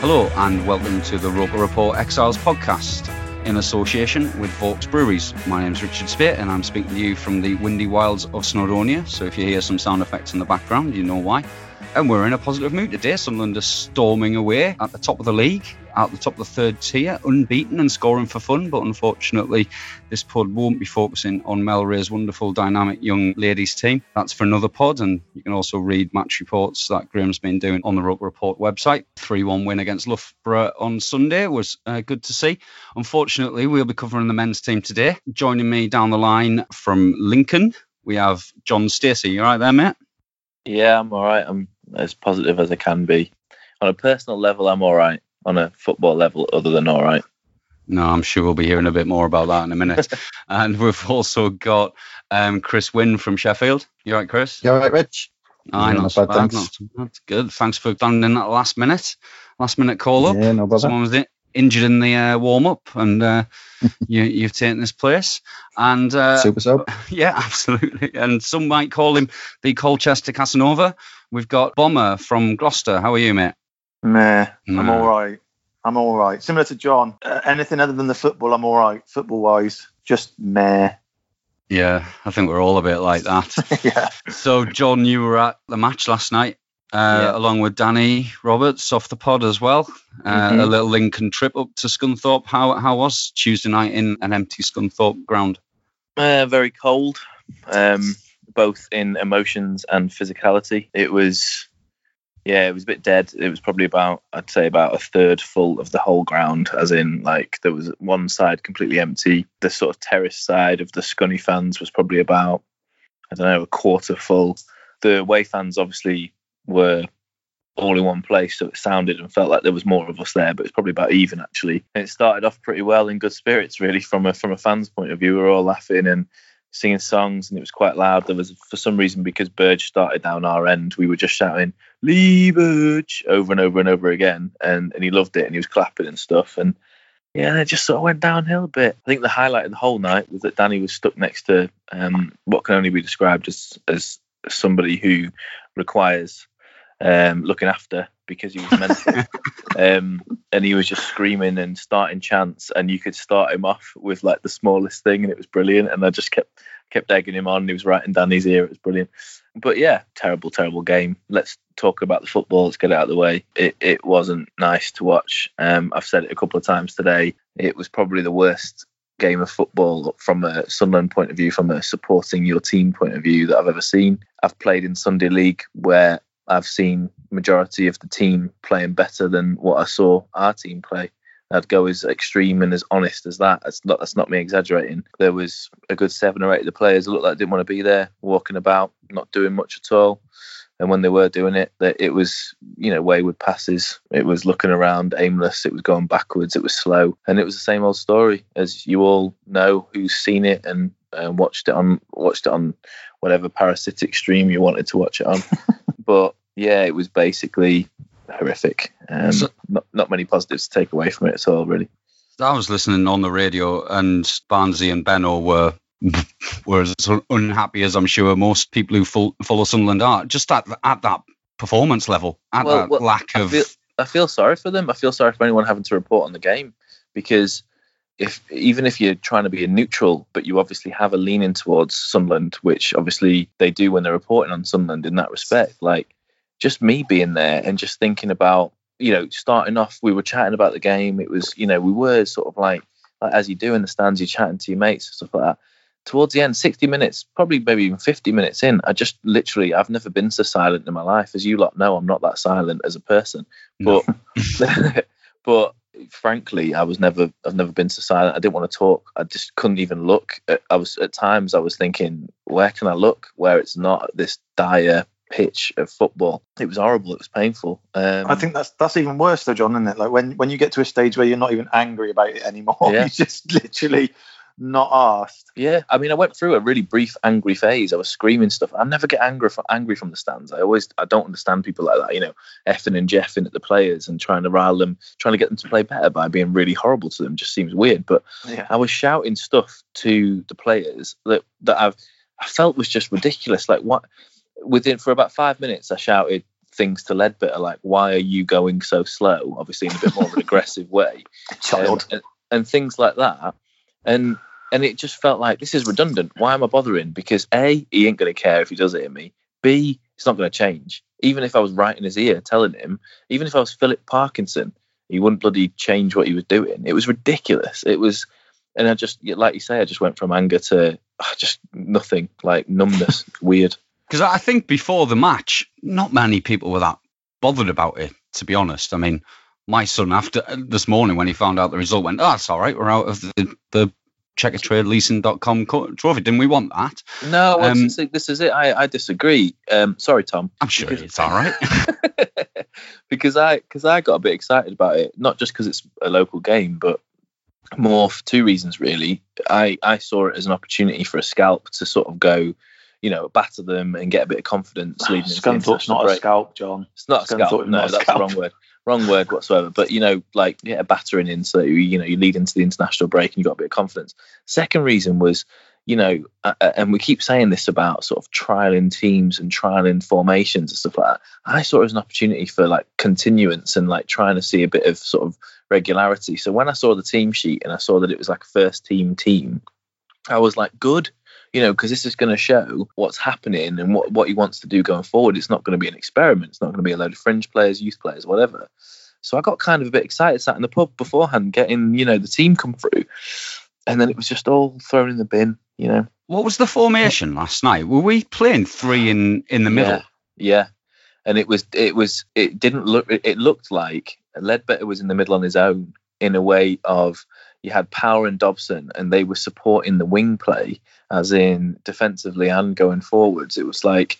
Hello and welcome to the Roper Report Exiles podcast in association with Vaux Breweries. My name's Richard Speight and I'm speaking to you from the windy wilds of Snowdonia, so if you hear some sound effects in the background, you know why. And we're in a positive mood today. Sunderland are storming away at the top of the league, at the top of the third tier, unbeaten and scoring for fun, but unfortunately this pod won't be focusing on Mel Ray's wonderful dynamic young ladies team. That's for another pod, and you can also read match reports that Graham's been doing on the Roper Report website. 3-1 win against Loughborough on Sunday was good to see. Unfortunately, we'll be covering the men's team today. Joining me down the line from Lincoln, we have John Stacey. You all right there, mate? Yeah, I'm all right. I'm as positive as I can be. On a personal level, I'm all right. On a football level, other than all right. No, I'm sure we'll be hearing a bit more about that in a minute. And we've also got Chris Wynn from Sheffield. You all right, Chris? You all right, Rich? I know. That's good. Thanks for standing in that last minute call up. Yeah, no bother. Someone was injured in the warm-up, and you've taken this place. And Super sub. Yeah, absolutely. And some might call him the Colchester Casanova. We've got Bomber from Gloucester. How are you, mate? I'm all right. Similar to John, anything other than the football, I'm all right. Football-wise, just meh. Yeah, I think we're all a bit like that. Yeah. So, John, you were at the match last night. Along with Danny Roberts off the pod as well. A little Lincoln trip up to Scunthorpe. How was Tuesday night in an empty Scunthorpe ground? Very cold, both in emotions and physicality. It was a bit dead. It was probably about a third full of the whole ground, as in like there was one side completely empty. The sort of terrace side of the Scunny fans was probably about, a quarter full. The away fans obviously were all in one place, so it sounded and felt like there was more of us there, but it's probably about even actually. And it started off pretty well in good spirits, really, from a fan's point of view. We were all laughing and singing songs, and it was quite loud. There was, for some reason, because Burge started down our end, we were just shouting "Lee Burge" over and over and over again, and he loved it, and he was clapping and stuff, and yeah, it just sort of went downhill a bit. I think the highlight of the whole night was that Danny was stuck next to what can only be described as somebody who requires looking after, because he was mental. And he was just screaming and starting chants, and you could start him off with like the smallest thing, and it was brilliant. And I just kept egging him on, and he was right in Danny's ear. It was brilliant. But yeah, terrible game. Let's talk about the football. Let's get it out of the way. It wasn't nice to watch. I've said it a couple of times today. It was probably the worst game of football from a Sunderland point of view, from a supporting your team point of view, that I've ever seen. I've played in Sunday League where I've seen majority of the team playing better than what I saw our team play. I'd go as extreme and as honest as that. That's not me exaggerating. There was a good 7 or 8 of the players that looked like they didn't want to be there, walking about, not doing much at all. And when they were doing it, that it was, wayward passes. It was looking around, aimless. It was going backwards. It was slow. And it was the same old story, as you all know, who's seen it and watched it on whatever parasitic stream you wanted to watch it on. But yeah, it was basically horrific. Not many positives to take away from it at all, really. I was listening on the radio, and Barnsley and Benno were as unhappy as I'm sure most people who follow Sunderland are, just at that performance level, lack of I feel sorry for them. I feel sorry for anyone having to report on the game, because even if you're trying to be a neutral, but you obviously have a leaning towards Sunderland, which obviously they do when they're reporting on Sunderland in that respect, like just me being there and just thinking about, you know, starting off, we were chatting about the game. It was, you know, we were sort of like as you do in the stands, you're chatting to your mates and stuff like that. Towards the end, 60 minutes, probably maybe even 50 minutes in, I just literally, I've never been so silent in my life. As you lot know, I'm not that silent as a person. But but frankly, I've never been so silent. I didn't want to talk. I just couldn't even look. At times I was thinking, where can I look where it's not this dire pitch of football? It was horrible. It was painful. I think that's even worse though, John, isn't it? Like when you get to a stage where you're not even angry about it anymore, yeah. You just literally... not asked. Yeah, I mean, I went through a really brief angry phase. I was screaming stuff. I never get angry from the stands. I don't understand people like that, you know, effing and jeffing at the players and trying to rile them, trying to get them to play better by being really horrible to them. Just seems weird. But yeah. I was shouting stuff to the players that I felt was just ridiculous. Like what? For about 5 minutes, I shouted things to Ledbetter, like, "Why are you going so slow?" Obviously in a bit more of an aggressive way, child, and things like that. And it just felt like, this is redundant. Why am I bothering? Because A, he ain't going to care if he does it at me. B, it's not going to change. Even if I was right in his ear telling him, even if I was Philip Parkinson, he wouldn't bloody change what he was doing. It was ridiculous. It was, and I just, like you say, I just went from anger to just nothing, like numbness, weird. Because I think before the match, not many people were that bothered about it, to be honest. I mean, my son, after this morning, when he found out the result, went, "Oh, it's all right. We're out of the checkertradeleasing.com trophy. Didn't we want that?" No, this is it. I disagree. Sorry, Tom. I'm sure it's all right. because I got a bit excited about it, not just because it's a local game, but more for two reasons, really. I saw it as an opportunity for a scalp to sort of go, you know, batter them and get a bit of confidence. Scunthorpe's not a scalp, John. It's not a scalp. No, that's the wrong word. Wrong word whatsoever, but you know, like, yeah, battering in, so you know, you lead into the international break and you got a bit of confidence. Second reason was, you know, and we keep saying this about sort of trialing teams and trialing formations and stuff like that. I saw it as an opportunity for like continuance and like trying to see a bit of sort of regularity. So when I saw the team sheet and I saw that it was like a first team, I was like, good. You know, because this is going to show what's happening and what he wants to do going forward. It's not going to be an experiment. It's not going to be a load of fringe players, youth players, whatever. So I got kind of a bit excited, sat in the pub beforehand, getting, you know, the team come through. And then it was just all thrown in the bin, you know. What was the formation last night? Were we playing three in the middle? Yeah. And it looked like Ledbetter was in the middle on his own, in a way of, you had Power and Dobson, and they were supporting the wing play, as in defensively and going forwards. It was like,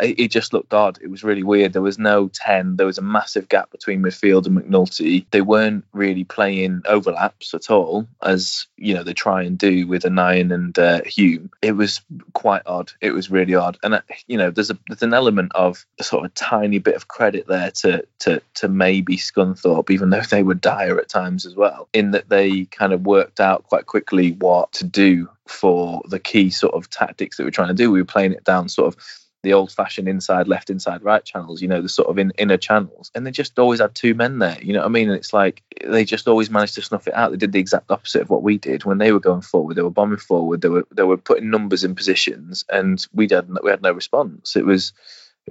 it just looked odd. It was really weird. There was no 10. There was a massive gap between midfield and McNulty. They weren't really playing overlaps at all, as, you know, they try and do with Anayan and Hume. It was quite odd. It was really odd. And, you know, there's an element of a sort of tiny bit of credit there to maybe Scunthorpe, even though they were dire at times as well, in that they kind of worked out quite quickly what to do for the key sort of tactics that we're trying to do. We were playing it down sort of the old-fashioned inside left, inside right channels, you know, the sort of inner channels, and they just always had two men there, you know what I mean? And it's like they just always managed to snuff it out. They did the exact opposite of what we did. When they were going forward, they were bombing forward, they were putting numbers in positions, and we had no response. It was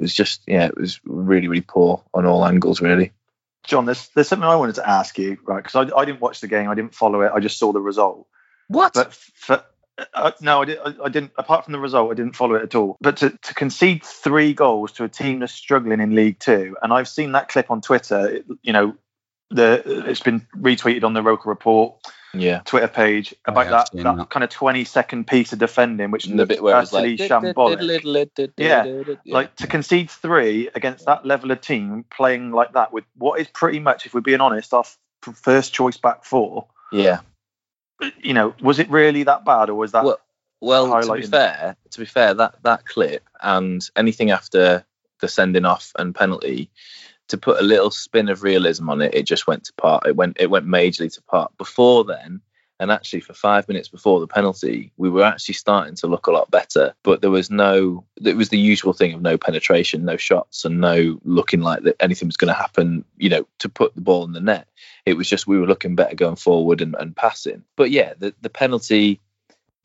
just, yeah, it was really, really poor on all angles, really. John, there's something I wanted to ask you, right? Because I didn't watch the game, I didn't follow it, I just saw the result. What? But No, I didn't. Apart from the result, I didn't follow it at all. But to concede 3 goals to a team that's struggling in League Two, and I've seen that clip on Twitter. It's been retweeted on the Roker Report Twitter page about that kind of 20-second piece of defending, which the bit where it's like shambolic. Like to concede 3 against that level of team playing like that with what is pretty much, if we're being honest, our first choice back four. Yeah. You know, was it really that bad, or was that? Well, to be fair, that clip and anything after the sending off and penalty, to put a little spin of realism on it, it just went to pot. It went majorly to pot. Before then, And actually, for 5 minutes before the penalty, we were actually starting to look a lot better. But there was no, it was the usual thing of no penetration, no shots, and no looking like that anything was going to happen, you know, to put the ball in the net. It was just we were looking better going forward and passing. But yeah, the penalty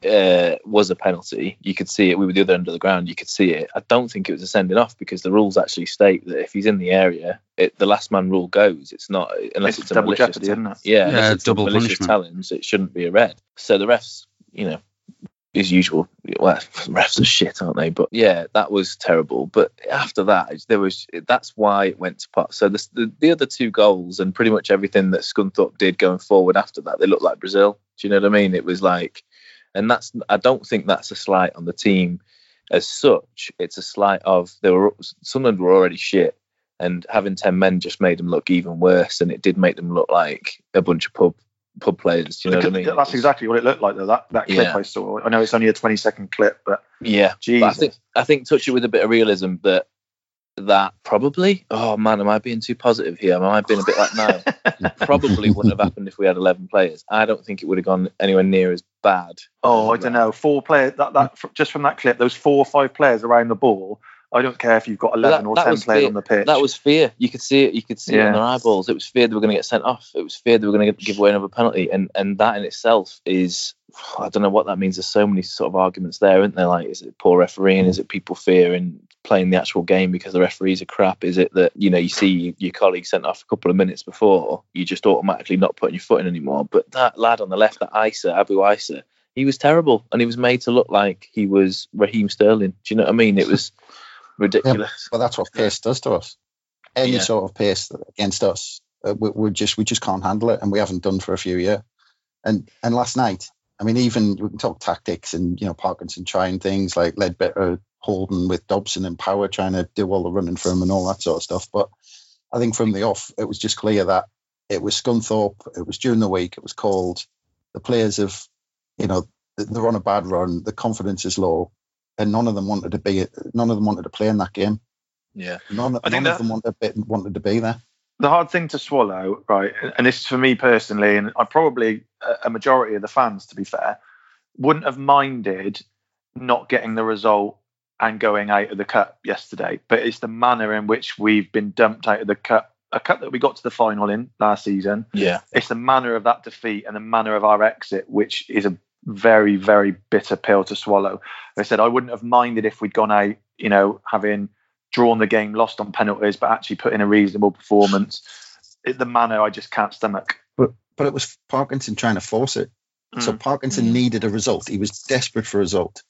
was a penalty. You could see it. We were the other end of the ground. You could see it. I don't think it was a sending off because the rules actually state that if he's in the area, the last man rule goes. It's not unless it's a double jeopardy, isn't it? Yeah, it's double malicious challenge. It shouldn't be a red. So the refs, you know, as usual, well, refs are shit, aren't they? But yeah, that was terrible. But after that, that's why it went to pot. So the other two goals and pretty much everything that Scunthorpe did going forward after that, they looked like Brazil. Do you know what I mean? It was like. And I don't think that's a slight on the team as such. It's a slight of Sunderland were already shit, and having 10 men just made them look even worse, and it did make them look like a bunch of pub players. Do you know what I mean? That's exactly what it looked like, though. That clip I saw. I know it's only a 20-second clip, but yeah, Jesus. But I think touch it with a bit of realism that probably, oh man, am I being too positive here? Am I being a bit like Niall? Probably wouldn't have happened if we had 11 players. I don't think it would have gone anywhere near as bad. Oh, I don't know. 4 players, that just from that clip, those 4 or 5 players around the ball. I don't care if you've got 11 or 10 players on the pitch. That was fear. You could see it. You could see it in their eyeballs. It was fear they were going to get sent off. It was fear they were going to give away another penalty. And that in itself is, I don't know what that means. There's so many sort of arguments there, aren't there? Like, is it poor refereeing? Is it people fearing playing the actual game because the referees are crap? Is it that, you know, you see your colleague sent off a couple of minutes before, you just automatically not putting your foot in anymore? But that lad on the left, that Abu Issa, he was terrible, and he was made to look like he was Raheem Sterling. Do you know what I mean? It was ridiculous. Well, that's what pace does to us. Any sort of pace against us, we just can't handle it, and we haven't done for a few years. And last night, I mean, even we can talk tactics and, you know, Parkinson trying things like Ledbetter holding with Dobson and Power trying to do all the running for him and all that sort of stuff. But I think from the off, it was just clear that it was Scunthorpe. It was during the week. It was cold. The players have, you know, they're on a bad run. The confidence is low. And none of them wanted to play in that game. Yeah, none of them wanted to be there. The hard thing to swallow, right? And this is for me personally, and I probably a majority of the fans, to be fair, wouldn't have minded not getting the result and going out of the cup yesterday. But it's the manner in which we've been dumped out of the cup, a cup that we got to the final in last season. Yeah, it's the manner of that defeat and the manner of our exit, which is a very, very bitter pill to swallow. They said I wouldn't have minded if we'd gone out, you know, having drawn the game, lost on penalties, but actually put in a reasonable performance. The manner I just can't stomach. But it was Parkinson trying to force it. So Parkinson needed a result. He was desperate for a result.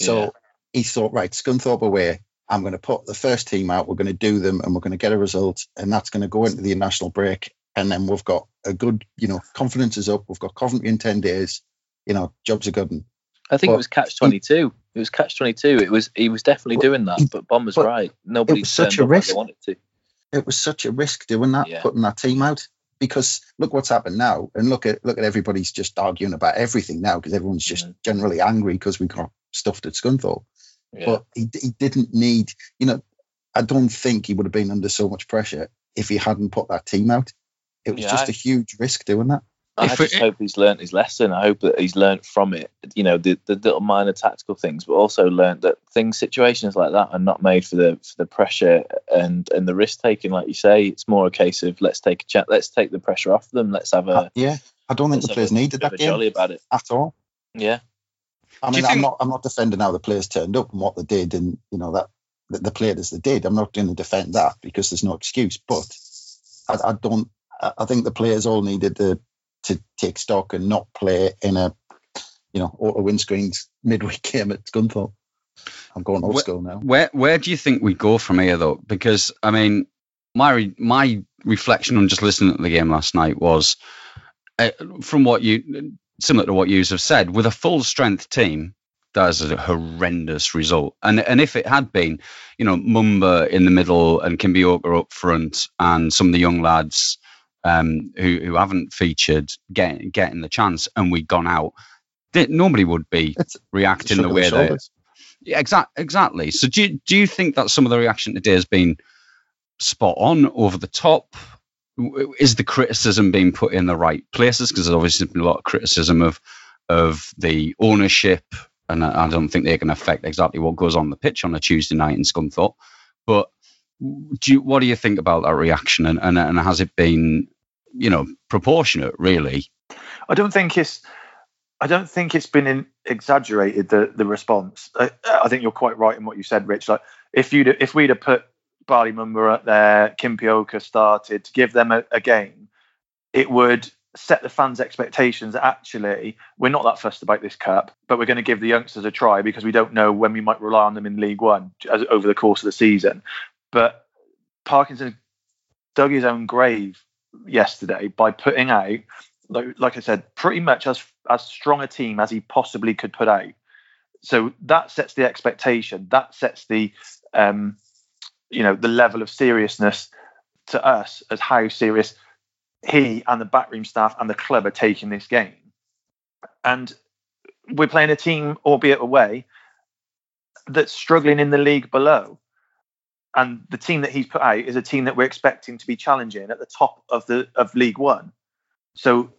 So he thought, right, Scunthorpe away. I'm going to put the first team out. We're going to do them, and we're going to get a result, and that's going to go into the national break. And then we've got a good, you know, confidence is up. We've got Coventry in 10 days. You know, jobs are good. I think it was catch-22. It was catch-22. He was definitely doing that, but Bomb was right. Nobody such a risk. Like they wanted to. It was such a risk doing that, putting that team out. Because look what's happened now, and look at everybody's just arguing about everything now because everyone's just generally angry because we got stuffed at Scunthorpe. Yeah. But he didn't need, you know, I don't think he would have been under so much pressure if he hadn't put that team out. It was just a huge risk doing that. I just hope he's learnt his lesson. I hope that he's learnt from it, you know, the little minor tactical things, but also learnt that situations like that are not made for the pressure and the risk taking. Like you say, it's more a case of let's take a chat, let's take the pressure off them, let's have a I don't think the players needed that game jolly about it at all. Yeah, I mean, I'm not defending how the players turned up and what they did, and you know that the players as they did. I'm not going to defend that because there's no excuse. But I think the players all needed to take stock and not play in a, you know, auto windscreens midweek game at Scunthorpe. I'm going old school now. Where do you think we go from here, though? Because, I mean, my reflection on just listening to the game last night was, from what you, similar to what you have said, with a full-strength team, that is a horrendous result. And if it had been, you know, Mumba in the middle and Kimbioka up front and some of the young lads who haven't featured getting the chance, and we'd gone out, nobody would be reacting the way they. Yeah, exactly. So do you think that some of the reaction today has been spot on, over the top, is the criticism being put in the right places? Because there's obviously been a lot of criticism of the ownership, and I don't think they can affect exactly what goes on the pitch on a Tuesday night in Scunthorpe. But what do you think about that reaction, and has it been, proportionate really? I don't think it's been exaggerated, the response. I think you're quite right in what you said, Rich. Like if we'd have put Bali Mumba up there, Kimpioka started, to give them a game, it would set the fans' expectations that actually we're not that fussed about this cup, but we're going to give the youngsters a try because we don't know when we might rely on them in League One over the course of the season. But Parkinson dug his own grave yesterday by putting out, like I said, pretty much as strong a team as he possibly could put out. So that sets the expectation. That sets the the level of seriousness to us as how serious he and the backroom staff and the club are taking this game. And we're playing a team, albeit away, that's struggling in the league below. And the team that he's put out is a team that we're expecting to be challenging at the top of League One. So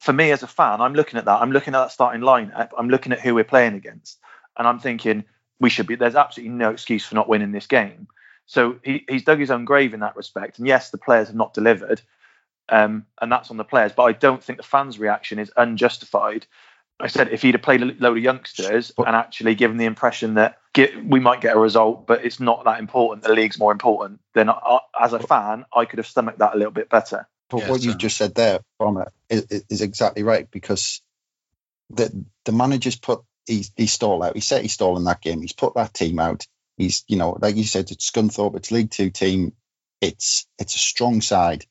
for me as a fan, I'm looking at that. I'm looking at that starting lineup. I'm looking at who we're playing against. And I'm thinking there's absolutely no excuse for not winning this game. So he's dug his own grave in that respect. And yes, the players have not delivered. And that's on the players. But I don't think the fans' reaction is unjustified. I said if he'd have played a load of youngsters and actually given the impression that we might get a result, but it's not that important, the league's more important, then as a fan, I could have stomached that a little bit better. But yes, what you've just said there, Bomber, is exactly right, because the manager's put his stall out. He set his stall in that game. He's put that team out. He's, like you said, it's Scunthorpe, it's League Two team. It's a strong side.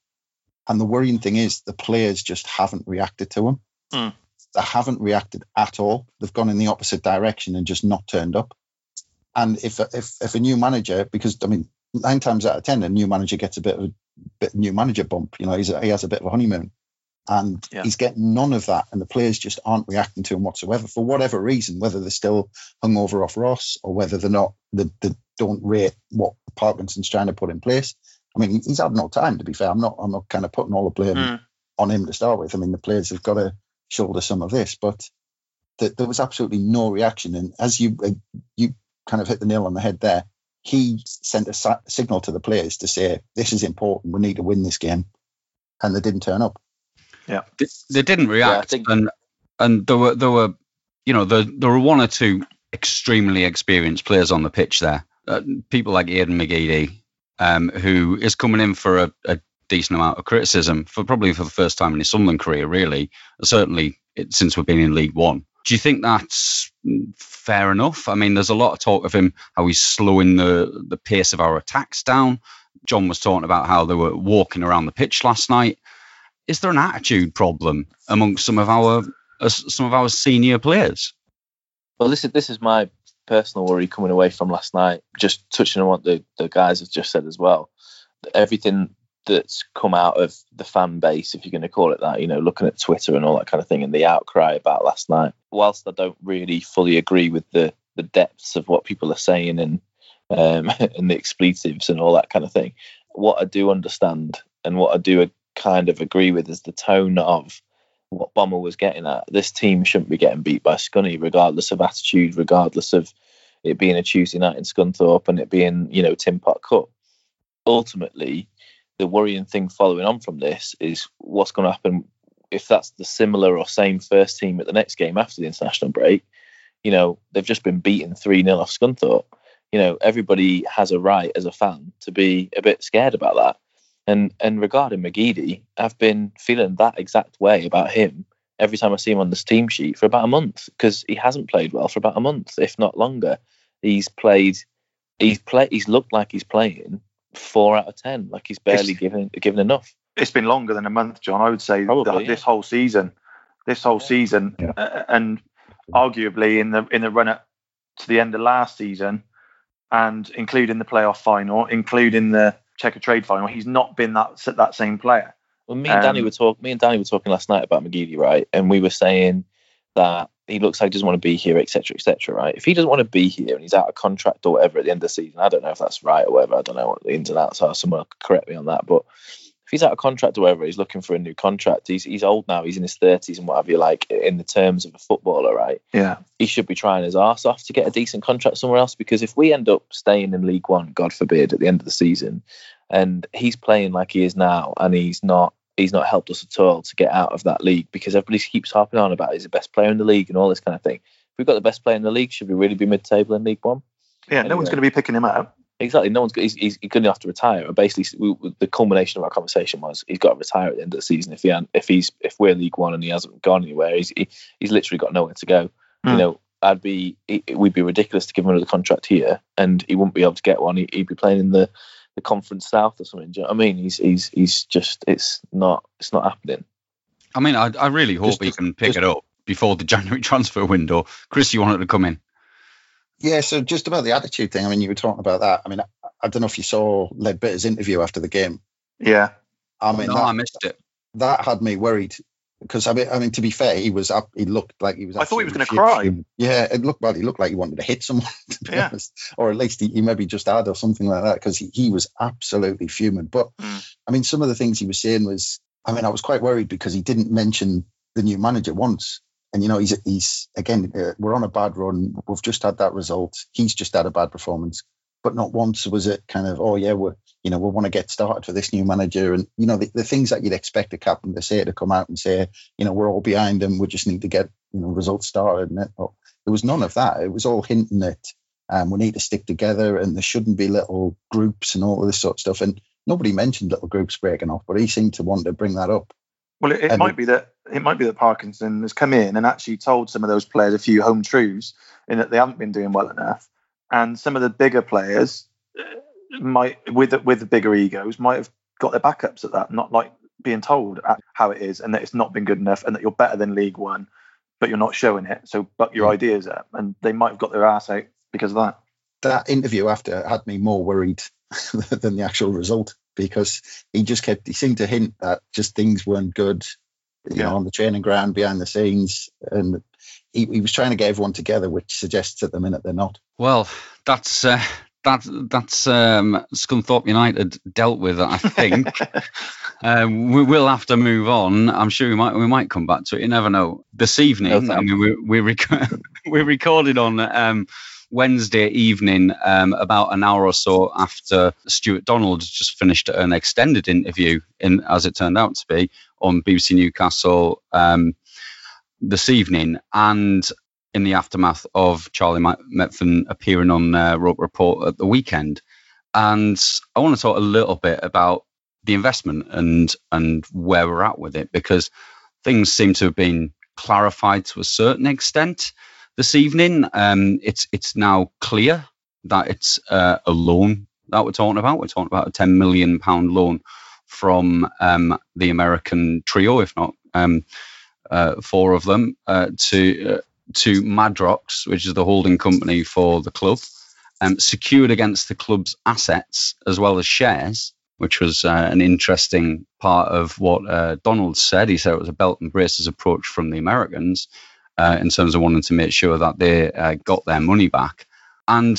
And the worrying thing is the players just haven't reacted to him. Mm. They haven't reacted at all. They've gone in the opposite direction and just not turned up. And if a new manager, because, 9 times out of 10, a new manager gets a bit of new manager bump. He has a bit of a honeymoon. And he's getting none of that. And the players just aren't reacting to him whatsoever, for whatever reason, whether they're still hungover off Ross or whether they're not, they don't rate what Parkinson's trying to put in place. He's had no time, to be fair. I'm not kind of putting all the blame on him to start with. The players have got to shoulder some of this, but there was absolutely no reaction. And as you kind of hit the nail on the head there, he sent a signal to the players to say, this is important, we need to win this game. And they didn't turn up. Yeah. They didn't react. Yeah, and there were there were one or two extremely experienced players on the pitch there. People like Aidan McGeady, who is coming in for a decent amount of criticism for the first time in his Sunderland career, really, certainly since we've been in League One. Do you think that's fair enough? There's a lot of talk of him, how he's slowing the pace of our attacks down. John was talking about how they were walking around the pitch last night. Is there an attitude problem amongst some of our senior players? Well, this is my personal worry coming away from last night, just touching on what the guys have just said as well. Everything that's come out of the fan base, if you're going to call it that, looking at Twitter and all that kind of thing, and the outcry about last night, whilst I don't really fully agree with the depths of what people are saying and the expletives and all that kind of thing, what I do understand and what I do kind of agree with is the tone of what Bomber was getting at. This team shouldn't be getting beat by Scunny, regardless of attitude, regardless of it being a Tuesday night in Scunthorpe and it being, Tin Pot Cup. Ultimately, the worrying thing following on from this is what's going to happen if that's the similar or same first team at the next game after the international break. They've just been beaten 3-0 off Scunthorpe. Everybody has a right as a fan to be a bit scared about that. And regarding McGeady, I've been feeling that exact way about him every time I see him on this team sheet for about a month, because he hasn't played well for about a month, if not longer. He's looked like he's playing 4 out of 10, like he's barely given enough. It's been longer than a month, John. I would say probably, this whole season, and arguably in the run up to the end of last season, and including the playoff final, including the Checker Trade final, he's not been that same player. Well, me and Danny were talking last night about McGeady, right? And we were saying that he looks like he doesn't want to be here, etc., etc., right? If he doesn't want to be here and he's out of contract or whatever at the end of the season, I don't know if that's right or whatever. I don't know what the ins and outs are. Someone correct me on that. But if he's out of contract or whatever, he's looking for a new contract. He's old now. He's in his 30s and whatever you like in the terms of a footballer, right? Yeah. He should be trying his arse off to get a decent contract somewhere else, because if we end up staying in League One, God forbid, at the end of the season, and he's playing like he is now and he's not helped us at all to get out of that league, because everybody keeps harping on about he's the best player in the league and all this kind of thing. If we've got the best player in the league, should we really be mid-table in League One? Yeah, anyway. No one's going to be picking him up. Exactly. No one's. He's good enough to retire. Basically, the culmination of our conversation was he's got to retire at the end of the season. If we're in League One and he hasn't gone anywhere, he's literally got nowhere to go. Mm. You know, we'd be ridiculous to give him another contract here, and he wouldn't be able to get one. He'd be playing in the Conference South or something. Do you know what I mean? He's just it's not happening. I mean, I really hope he can pick it up before the January transfer window. Chris, you wanted to come in. Yeah, so just about the attitude thing, I mean, you were talking about that. I mean, I don't know if you saw Ledbetter's interview after the game. Yeah. I mean, I missed it. That had me worried because, I mean, to be fair, he looked like he was... I thought he was going to cry. Yeah, he looked like he wanted to hit someone, to be honest. Or at least he maybe just had or something like that, because he was absolutely fuming. But, I mean, some of the things he was saying was... I mean, I was quite worried because he didn't mention the new manager once. And, you know, he's again, we're on a bad run. We've just had that result. He's just had a bad performance. But not once was it kind of, oh, yeah, we want to get started for this new manager. And, you know, the things that you'd expect a captain to say, to come out and say, you know, we're all behind him. We just need to get, you know, results started. And there was none of that. It was all hinting that we need to stick together and there shouldn't be little groups and all of this sort of stuff. And nobody mentioned little groups breaking off, but he seemed to want to bring that up. Well, it might be that Parkinson has come in and actually told some of those players a few home truths in that they haven't been doing well enough, and some of the bigger players might, with the bigger egos, might have got their backups at that, not like being told how it is and that it's not been good enough and that you're better than League One, but you're not showing it. So, buck your ideas up, and they might have got their ass out because of that. That interview after had me more worried than the actual result, because he seemed to hint that just things weren't good, you know, on the training ground, behind the scenes, and he was trying to get everyone together, which suggests at the minute they're not. Well, that's Scunthorpe United dealt with, I think. We will have to move on. I'm sure we might come back to it. You never know. This evening, I mean, we're recorded on Wednesday evening, about an hour or so after Stuart Donald just finished an extended interview, as it turned out to be, on BBC Newcastle this evening, and in the aftermath of Charlie Methven appearing on Rope Report at the weekend. And I want to talk a little bit about the investment and where we're at with it, because things seem to have been clarified to a certain extent. This evening, it's now clear that it's a loan that we're talking about. We're talking about a £10 million loan from the American trio, if not four of them, to Madrox, which is the holding company for the club, secured against the club's assets as well as shares, which was an interesting part of what Donald said. He said it was a belt and braces approach from the Americans, in terms of wanting to make sure that they got their money back. And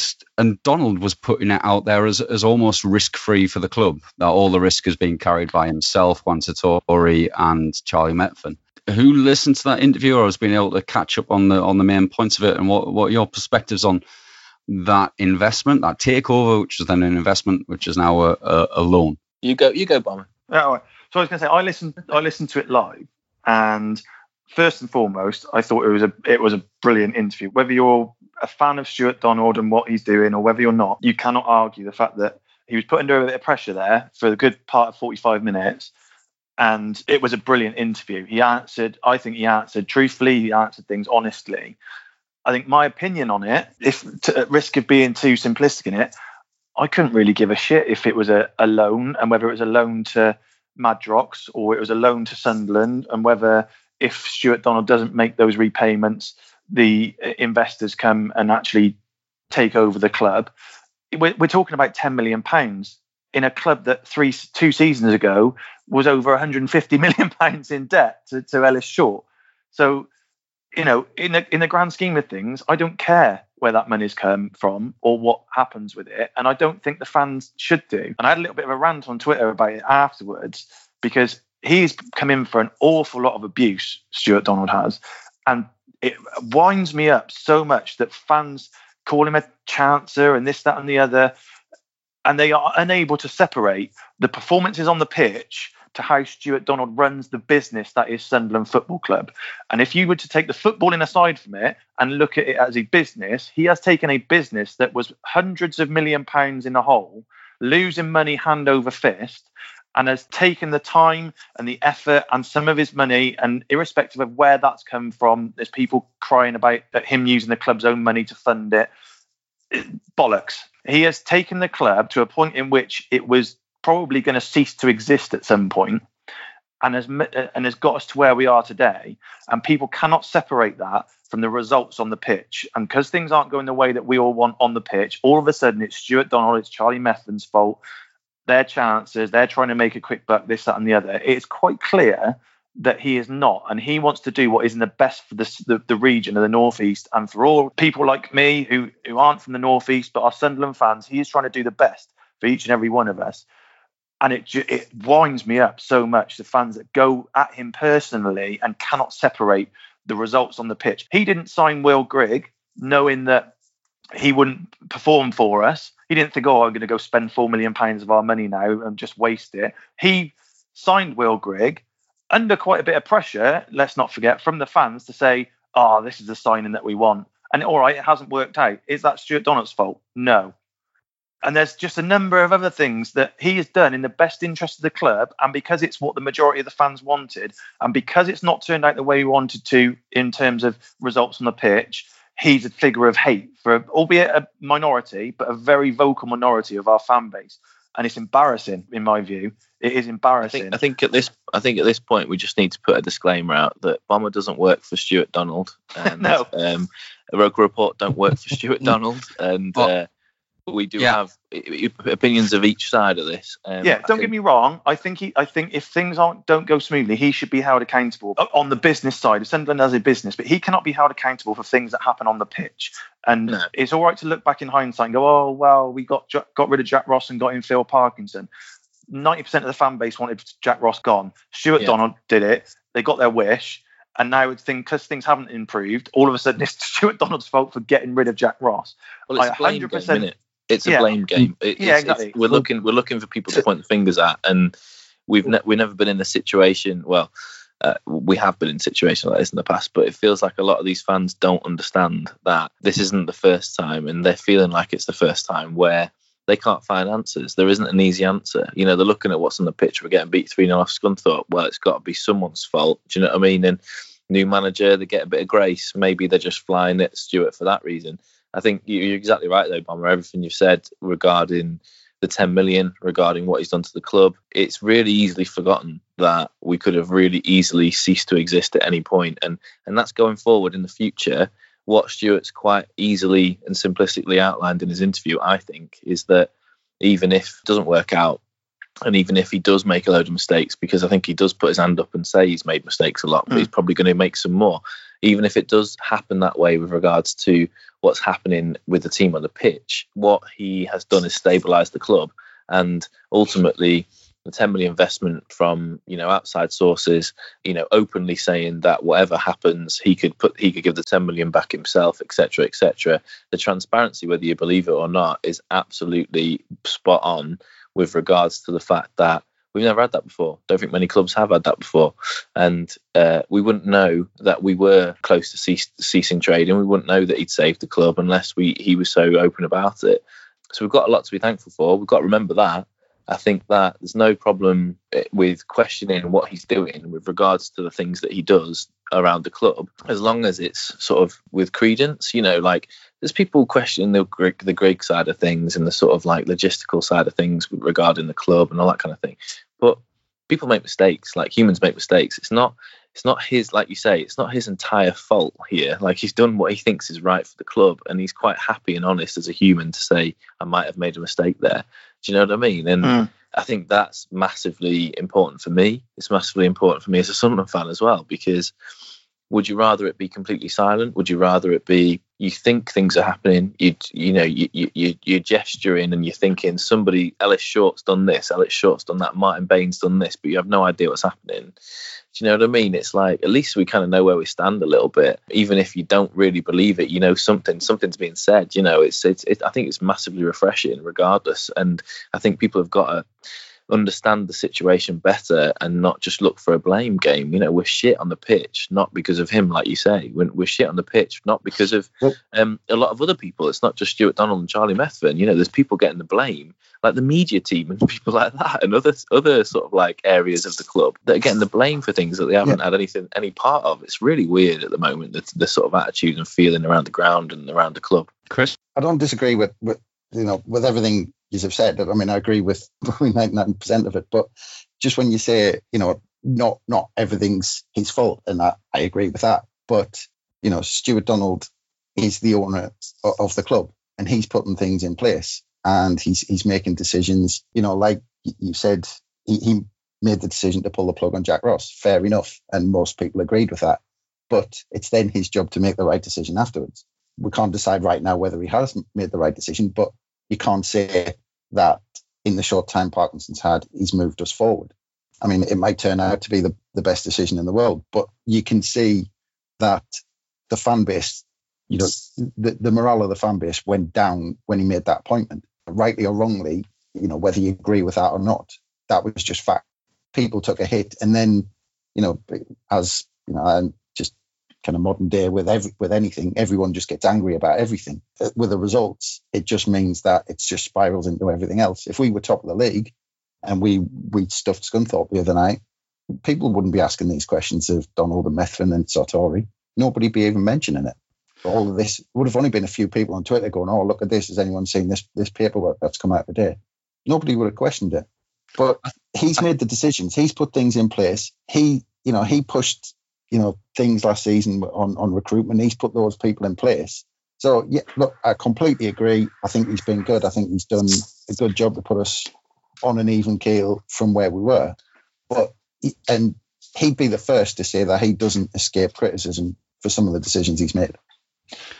Donald was putting it out there as almost risk-free for the club, that all the risk is being carried by himself, Juan Sartori and Charlie Methven. Who listened to that interview or has been able to catch up on the main points of it, and what are your perspectives on that investment, that takeover, which is then an investment, which is now a loan? You go, Bomber. Yeah, all right. So I was going to say, I listened to it live, and... First and foremost, I thought it was a brilliant interview. Whether you're a fan of Stuart Donald and what he's doing, or whether you're not, you cannot argue the fact that he was put under a bit of pressure there for the good part of 45 minutes, and it was a brilliant interview. I think he answered truthfully. He answered things honestly. I think my opinion on it, at risk of being too simplistic in it, I couldn't really give a shit if it was a loan, and whether it was a loan to Madrox or it was a loan to Sunderland, and whether... if Stuart Donald doesn't make those repayments, the investors come and actually take over the club. We're talking about £10 million in a club that two seasons ago was over £150 million in debt to Ellis Short. So, you know, in the grand scheme of things, I don't care where that money's come from or what happens with it. And I don't think the fans should do. And I had a little bit of a rant on Twitter about it afterwards, because he's come in for an awful lot of abuse, Stuart Donald has, and it winds me up so much that fans call him a chancer and this, that, and the other, and they are unable to separate the performances on the pitch to how Stuart Donald runs the business that is Sunderland Football Club. And if you were to take the footballing aside from it and look at it as a business, he has taken a business that was hundreds of million pounds in the hole, losing money hand over fist, and has taken the time and the effort and some of his money, and irrespective of where that's come from, there's people crying about him using the club's own money to fund it. Bollocks. He has taken the club to a point in which it was probably going to cease to exist at some point, and has got us to where we are today. And people cannot separate that from the results on the pitch. And because things aren't going the way that we all want on the pitch, all of a sudden it's Stuart Donald, it's Charlie Methven's fault, their chances, they're trying to make a quick buck, this, that, and the other. It's quite clear that he is not, and he wants to do what is in the best for the region of the Northeast. And for all people like me who aren't from the Northeast but are Sunderland fans, he is trying to do the best for each and every one of us. And it winds me up so much, the fans that go at him personally and cannot separate the results on the pitch. He didn't sign Will Grigg knowing that he wouldn't perform for us. He didn't think, I'm going to go spend £4 million of our money now and just waste it. He signed Will Grigg under quite a bit of pressure, let's not forget, from the fans to say, this is the signing that we want. And all right, it hasn't worked out. Is that Stuart Donald's fault? No. And there's just a number of other things that he has done in the best interest of the club. And because it's what the majority of the fans wanted, and because it's not turned out the way we wanted to in terms of results on the pitch, he's a figure of hate for, albeit a minority, but a very vocal minority of our fan base. And it's embarrassing, in my view. It is embarrassing. I think at this point, we just need to put a disclaimer out that Bomber doesn't work for Stuart Donald. And, no. Roker Report don't work for Stuart Donald. And... we do have opinions of each side of this. Don't get me wrong. I think if things don't go smoothly, he should be held accountable on the business side. Sunderland has a business, but he cannot be held accountable for things that happen on the pitch. And It's all right to look back in hindsight and go, we got rid of Jack Ross and got in Phil Parkinson. 90% of the fan base wanted Jack Ross gone. Stuart Donald did it. They got their wish. And now it's because things haven't improved, all of a sudden it's Stuart Donald's fault for getting rid of Jack Ross. Well, it's a blame game, isn't it? It's a blame game. Exactly. We're looking for people to point the fingers at, and we've never been in a situation. Well, we have been in situations like this in the past, but it feels like a lot of these fans don't understand that this isn't the first time, and they're feeling like it's the first time where they can't find answers. There isn't an easy answer. You know, they're looking at what's on the pitch. We're getting beat 3-0 off Scunthorpe. Well, it's got to be someone's fault. Do you know what I mean? And new manager, they get a bit of grace. Maybe they're just flying at Stuart for that reason. I think you're exactly right, though, Bomber. Everything you've said regarding the 10 million, regarding what he's done to the club, it's really easily forgotten that we could have really easily ceased to exist at any point. And that's going forward in the future. What Stuart's quite easily and simplistically outlined in his interview, I think, is that even if it doesn't work out, and even if he does make a load of mistakes, because I think he does put his hand up and say he's made mistakes a lot, but he's probably going to make some more. Even if it does happen that way with regards to what's happening with the team on the pitch, what he has done is stabilise the club. And ultimately, the 10 million investment from, outside sources, openly saying that whatever happens, he could give the 10 million back himself, etc., etc. The transparency, whether you believe it or not, is absolutely spot on with regards to the fact that we've never had that before. Don't think many clubs have had that before. And we wouldn't know that we were close to ceasing trade, and we wouldn't know that he'd saved the club unless he was so open about it. So we've got a lot to be thankful for. We've got to remember that. I think that there's no problem with questioning what he's doing with regards to the things that he does around the club, as long as it's sort of with credence. Like there's people questioning the Grigg side of things and the sort of like logistical side of things regarding the club and all that kind of thing. But people make mistakes, like humans make mistakes. It's not his, like you say, it's not his entire fault here. Like he's done what he thinks is right for the club, and he's quite happy and honest as a human to say, I might have made a mistake there. Do you know what I mean? And I think that's massively important for me. It's massively important for me as a Sunderland fan as well, because would you rather it be completely silent? Would you rather it be you think things are happening. You're gesturing and you're thinking somebody, Ellis Short's done this, Ellis Short's done that, Martin Bain's done this, but you have no idea what's happening. Do you know what I mean? It's like, at least we kind of know where we stand a little bit, even if you don't really believe it. You know, something's being said. You know, I think it's massively refreshing, regardless. And I think people have got to understand the situation better and not just look for a blame game. You know, we're shit on the pitch, not because of him, like you say. We're shit on the pitch, not because of a lot of other people. It's not just Stuart Donald and Charlie Methven. You know, there's people getting the blame, like the media team and people like that, and other sort of like areas of the club that are getting the blame for things that they haven't had any part of. It's really weird at the moment, the sort of attitude and feeling around the ground and around the club. Chris, I don't disagree with everything you've said. I mean, I agree with 99% of it, but just when you say, you know, not everything's his fault, and I agree with that, but, you know, Stuart Donald is the owner of the club and he's putting things in place and he's making decisions. You know, like you said, he made the decision to pull the plug on Jack Ross. Fair enough, and most people agreed with that, but it's then his job to make the right decision afterwards. We can't decide right now whether he has made the right decision, but you can't say that in the short time Parkinson's had, he's moved us forward. I mean, it might turn out to be the best decision in the world, but you can see that the fan base, you know, the morale of the fan base went down when he made that appointment. Rightly or wrongly, you know, whether you agree with that or not, that was just fact. People took a hit, and then, you know, as you know, and just kind of modern day with anything, everyone just gets angry about everything. With the results, it just means that it's just spiraled into everything else. If we were top of the league and we stuffed Scunthorpe the other night, people wouldn't be asking these questions of Donald and Methven and Sartori. Nobody'd be even mentioning it. All of this would have only been a few people on Twitter going, "Oh, look at this! Has anyone seen this paperwork that's come out today?" Nobody would have questioned it. But he's made the decisions. He's put things in place. He pushed, you know, things last season on recruitment. He's put those people in place. So yeah, look, I completely agree. I think he's been good. I think he's done a good job to put us on an even keel from where we were. But and he'd be the first to say that he doesn't escape criticism for some of the decisions he's made.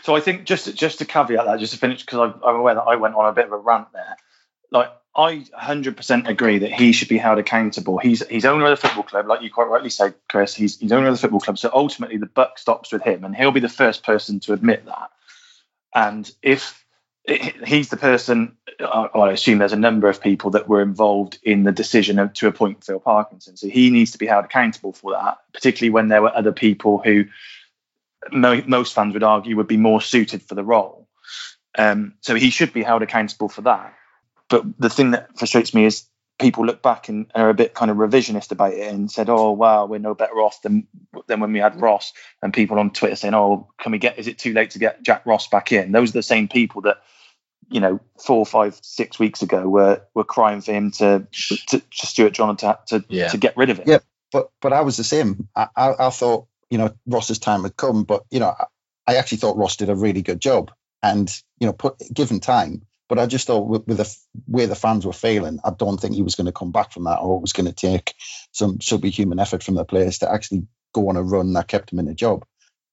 So I think just to caveat that, just to finish, because I'm aware that I went on a bit of a rant there. Like, I 100% agree that he should be held accountable. He's owner of the football club, like you quite rightly say, Chris. He's owner of the football club, so ultimately the buck stops with him, and he'll be the first person to admit that. And if he's the person, I assume there's a number of people that were involved in the decision to appoint Phil Parkinson, so he needs to be held accountable for that, particularly when there were other people who most fans would argue would be more suited for the role. So he should be held accountable for that. But the thing that frustrates me is people look back and are a bit kind of revisionist about it and said, "Oh, wow, we're no better off than when we had Ross." And people on Twitter saying, "Oh, is it too late to get Jack Ross back in?" Those are the same people that, you know, 4, 5, 6 weeks ago were crying for him to Stuart John to get rid of it. Yeah, but I was the same. I thought, you know, Ross's time had come, but, you know, I actually thought Ross did a really good job, and, you know, given time. But I just thought with the way the fans were feeling, I don't think he was going to come back from that, or it was going to take some subhuman effort from the players to actually go on a run that kept him in the job.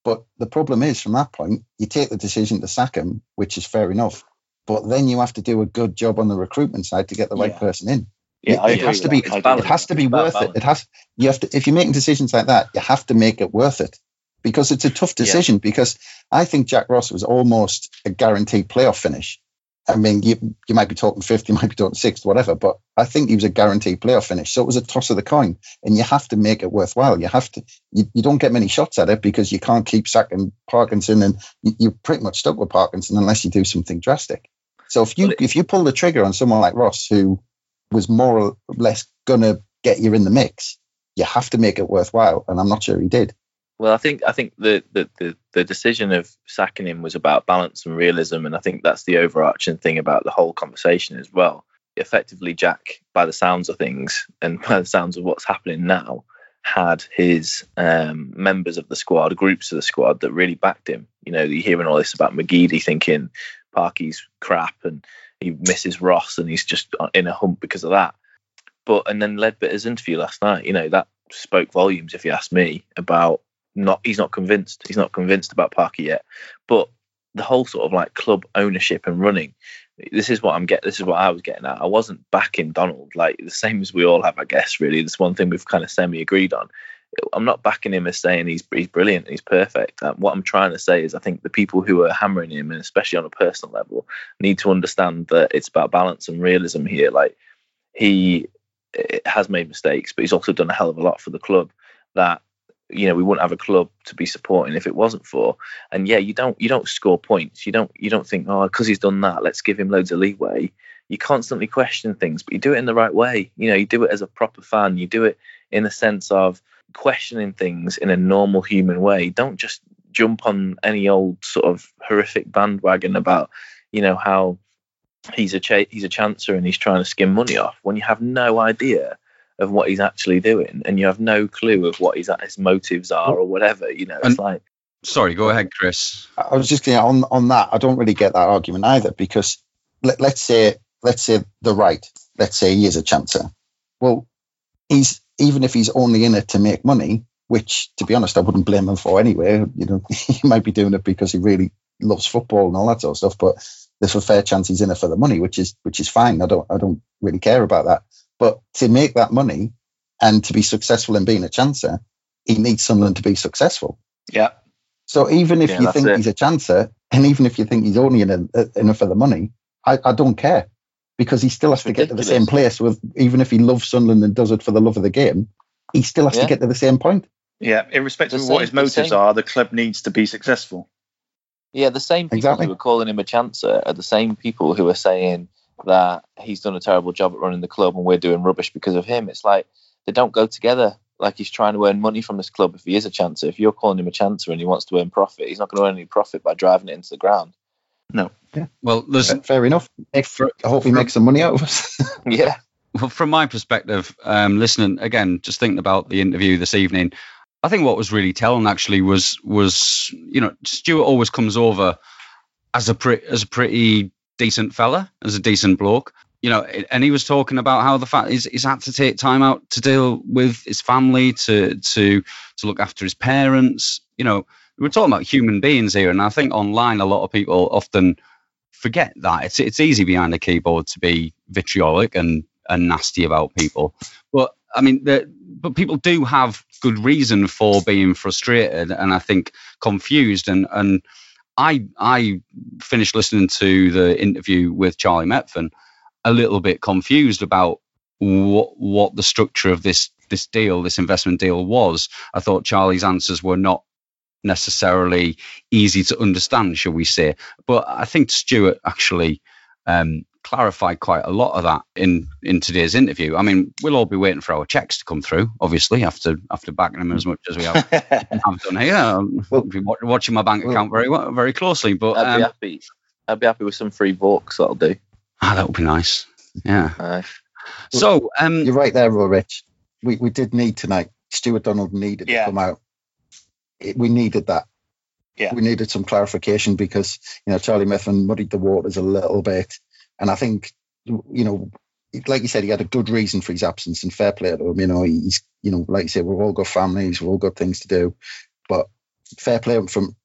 But the problem is, from that point, you take the decision to sack him, which is fair enough, but then you have to do a good job on the recruitment side to get the right person in. Yeah, it has to be. It has to be worth it. It has. You have to. If you're making decisions like that, you have to make it worth it, because it's a tough decision. Yeah. Because I think Jack Ross was almost a guaranteed playoff finish. I mean, you might be talking 5th, you might be talking 6th, whatever, but I think he was a guaranteed playoff finish. So it was a toss of the coin, and you have to make it worthwhile. You have to. You don't get many shots at it because you can't keep sacking Parkinson, and you're pretty much stuck with Parkinson unless you do something drastic. So if you pull the trigger on someone like Ross, who was more or less going to get you in the mix, you have to make it worthwhile, and I'm not sure he did. Well, I think the decision of sacking him was about balance and realism, and I think that's the overarching thing about the whole conversation as well. Effectively, Jack, by the sounds of things and by the sounds of what's happening now, had his members of the squad, groups of the squad that really backed him. You know, you're hearing all this about McGeady thinking Parky's crap and he misses Ross and he's just in a hump because of that. And then Ledbitter's interview last night, you know, that spoke volumes, if you ask me, about he's not convinced about Parky yet. But the whole sort of like club ownership and running. This is what I'm getting. This is what I was getting at. I wasn't backing Donald, like the same as we all have, I guess. Really, this one thing we've kind of semi-agreed on. I'm not backing him as saying he's brilliant and he's perfect. What I'm trying to say is I think the people who are hammering him, and especially on a personal level, need to understand that it's about balance and realism here. Like he has made mistakes, but he's also done a hell of a lot for the club that, you know, we wouldn't have a club to be supporting if it wasn't for. And yeah, you don't score points. You don't think, oh, because he's done that, let's give him loads of leeway. You constantly question things, but you do it in the right way. You know, you do it as a proper fan. You do it in the sense of questioning things in a normal human way. Don't just jump on any old sort of horrific bandwagon about, you know, how he's a chancer and he's trying to skim money off when you have no idea of what he's actually doing, and you have no clue of what his motives are or whatever, you know. It's like, sorry, go ahead, Chris. I was just going on that. I don't really get that argument either, because let's say the right. Let's say he is a chancer. Well, he's, even if he's only in it to make money, which to be honest I wouldn't blame him for anyway. You know, he might be doing it because he really loves football and all that sort of stuff. But there's a fair chance he's in it for the money, which is fine. I don't really care about that. But to make that money and to be successful in being a chancer, he needs Sunderland to be successful. Yeah. So even if you think he's a chancer, and even if you think he's only in it for the money, I don't care, because he still has to get to the same place. With even if he loves Sunderland and does it for the love of the game, he still has to get to the same point. Yeah. Irrespective of what his motives are, the club needs to be successful. Yeah, the same people who are calling him a chancer are the same people who are saying that he's done a terrible job at running the club and we're doing rubbish because of him. It's like they don't go together. Like, he's trying to earn money from this club if he is a chancer. If you're calling him a chancer and he wants to earn profit, he's not going to earn any profit by driving it into the ground. No. Yeah. Well, listen, fair enough. I hope he makes some money out of us. Yeah. Well, from my perspective, listening again, just thinking about the interview this evening, I think what was really telling actually was, you know, Stuart always comes over as a pretty decent fella, as a decent bloke, you know, and he was talking about how the fact is he's had to take time out to deal with his family, to look after his parents. You know, we're talking about human beings here, and I think online a lot of people often forget that it's easy behind a keyboard to be vitriolic and nasty about people, but I mean, but people do have good reason for being frustrated and I think confused and. I finished listening to the interview with Charlie Methven a little bit confused about what the structure of this deal, this investment deal was. I thought Charlie's answers were not necessarily easy to understand, shall we say. But I think Stuart actually clarified quite a lot of that in today's interview. I mean, we'll all be waiting for our checks to come through, obviously, after backing them as much as we have done here. I'll be watching my bank account very very closely. But I'd be happy. I'd be happy with some free Vaux. That'll do. That would be nice. Yeah. So you're right there, Roy Rich. We did need tonight. Stuart Donald needed to come out. We needed that. Yeah. We needed some clarification because, you know, Charlie Methven muddied the waters a little bit. And I think, you know, like you said, he had a good reason for his absence, and fair play to him. You know, he's, you know, like you said, we've all got families, we've all got things to do. But fair play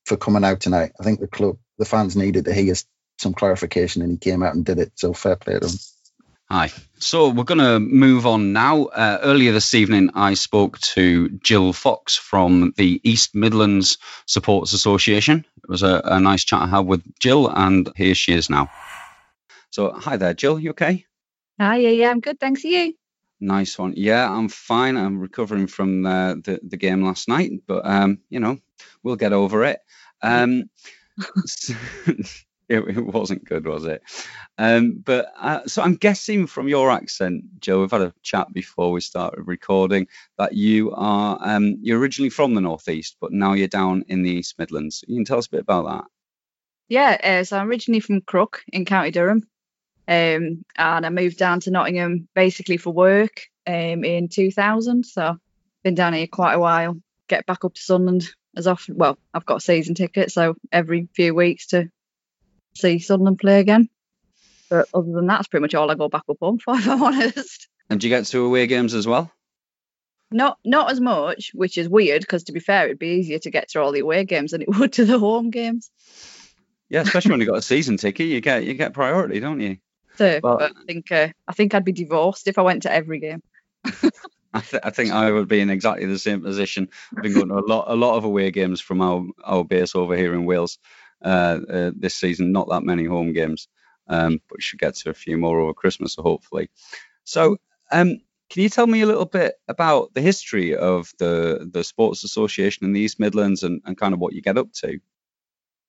for coming out tonight. I think the fans needed to hear some clarification, and he came out and did it. So fair play to him. Hi. So we're going to move on now. Earlier this evening, I spoke to Jill Fox from the East Midlands Supporters Association. It was a nice chat I had with Jill, and here she is now. So, hi there, Jill. You okay? Hi, yeah, I'm good. Thanks, you? Nice one. Yeah, I'm fine. I'm recovering from the game last night, but, you know, we'll get over it. It wasn't good, was it? So I'm guessing from your accent, Jill, we've had a chat before we started recording, that you are, you're originally from the Northeast, but now you're down in the East Midlands. You can tell us a bit about that. Yeah, so I'm originally from Crook in County Durham. And I moved down to Nottingham basically for work in 2000. So I've been down here quite a while. Get back up to Sunderland as often. Well, I've got a season ticket, so every few weeks to see Sunderland play again. But other than that, that's pretty much all I go back up on, if I'm honest. And do you get to away games as well? Not as much, which is weird, because to be fair, it'd be easier to get to all the away games than it would to the home games. Yeah, especially when you got a season ticket, you get priority, don't you? So, but I think I'd be divorced if I went to every game. I think I would be in exactly the same position. I've been going to a lot of away games from our base over here in Wales this season. Not that many home games, but should get to a few more over Christmas, hopefully. So, can you tell me a little bit about the history of the Sports Association in the East Midlands and kind of what you get up to?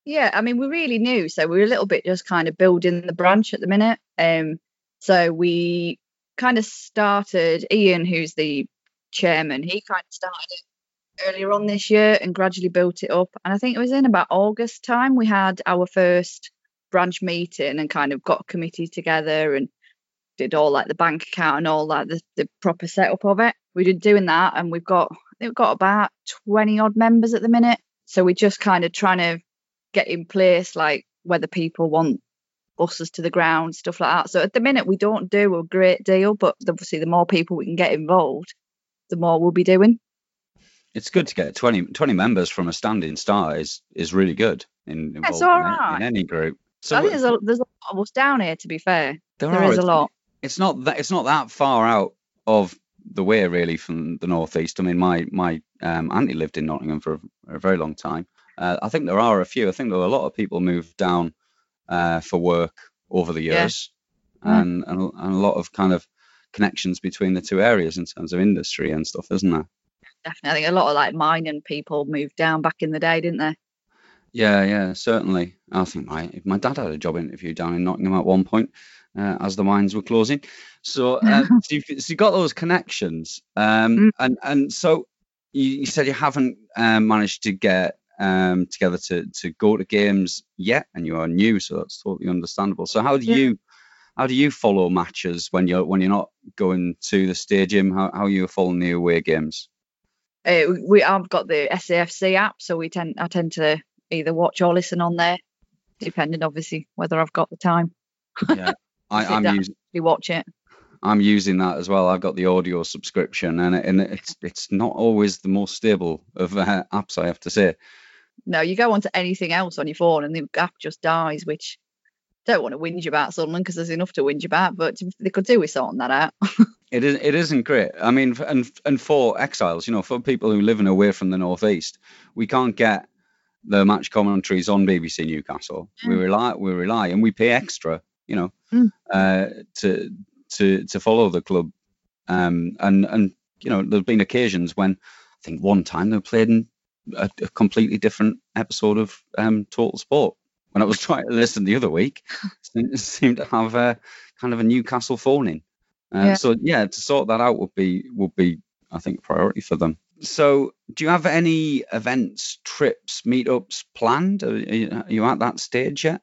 Yeah, I mean, we're really new, so we're a little bit just kind of building the branch at the minute. So we kind of started, Ian, who's the chairman, he kind of started it earlier on this year and gradually built it up. And I think it was in about August time we had our first branch meeting and kind of got a committee together and did all like the bank account and all like the proper setup of it. We've been doing that and we've got about 20 odd members at the minute. So we're just kind of trying to get in place like whether people want buses to the ground, stuff like that. So at the minute we don't do a great deal, but obviously the more people we can get involved, the more we'll be doing. It's good to get 20 members from a standing start is really good in in any group. So I think there's a lot of us down here, to be fair. There is a lot. It's not that far out of the way really from the northeast. I mean, my auntie lived in Nottingham for a very long time. I think there are a few. I think there were a lot of people moved down for work over the years, and a lot of kind of connections between the two areas in terms of industry and stuff, isn't there? Definitely. I think a lot of like mining people moved down back in the day, didn't they? Yeah, certainly. I think my dad had a job interview down in Nottingham at one point as the mines were closing. So, so you've got those connections, and so you said you haven't managed to get together to go to games yet, and you are new, so that's totally understandable. So how do you follow matches when you're not going to the stadium? How are you following the away games? I've got the SAFC app, so I tend to either watch or listen on there, depending obviously whether I've got the time. Yeah, I'm using that as well. I've got the audio subscription, and it's not always the most stable of apps, I have to say. No, you go on to anything else on your phone and the app just dies, which I don't want to whinge about Sunderland because there's enough to whinge about, but they could do with sorting that out. It isn't great. I mean, and for exiles, you know, for people who live in away from the northeast, we can't get the match commentaries on BBC Newcastle. Yeah. We rely, and we pay extra, you know, to follow the club. And you know, there've been occasions when I think one time they played in a completely different episode of Total Sport. When I was trying to listen the other week, it seemed to have a kind of a Newcastle phone in. So yeah, to sort that out would be I think a priority for them. So do you have any events, trips, meetups planned? Are you at that stage yet?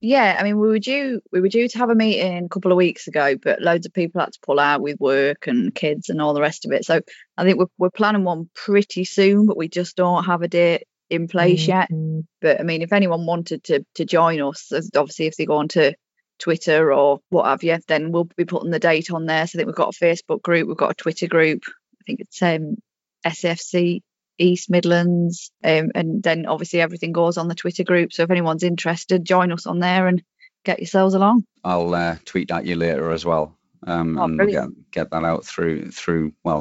Yeah, I mean, we were due to have a meeting a couple of weeks ago, but loads of people had to pull out with work and kids and all the rest of it. So I think we're planning one pretty soon, but we just don't have a date in place yet. But I mean, if anyone wanted to join us, obviously if they go on to Twitter or what have you, then we'll be putting the date on there. So I think we've got a Facebook group, we've got a Twitter group. I think it's SFC East Midlands, and then obviously everything goes on the Twitter group, so if anyone's interested, join us on there and get yourselves along. I'll tweet at you later as well, and we'll get that out through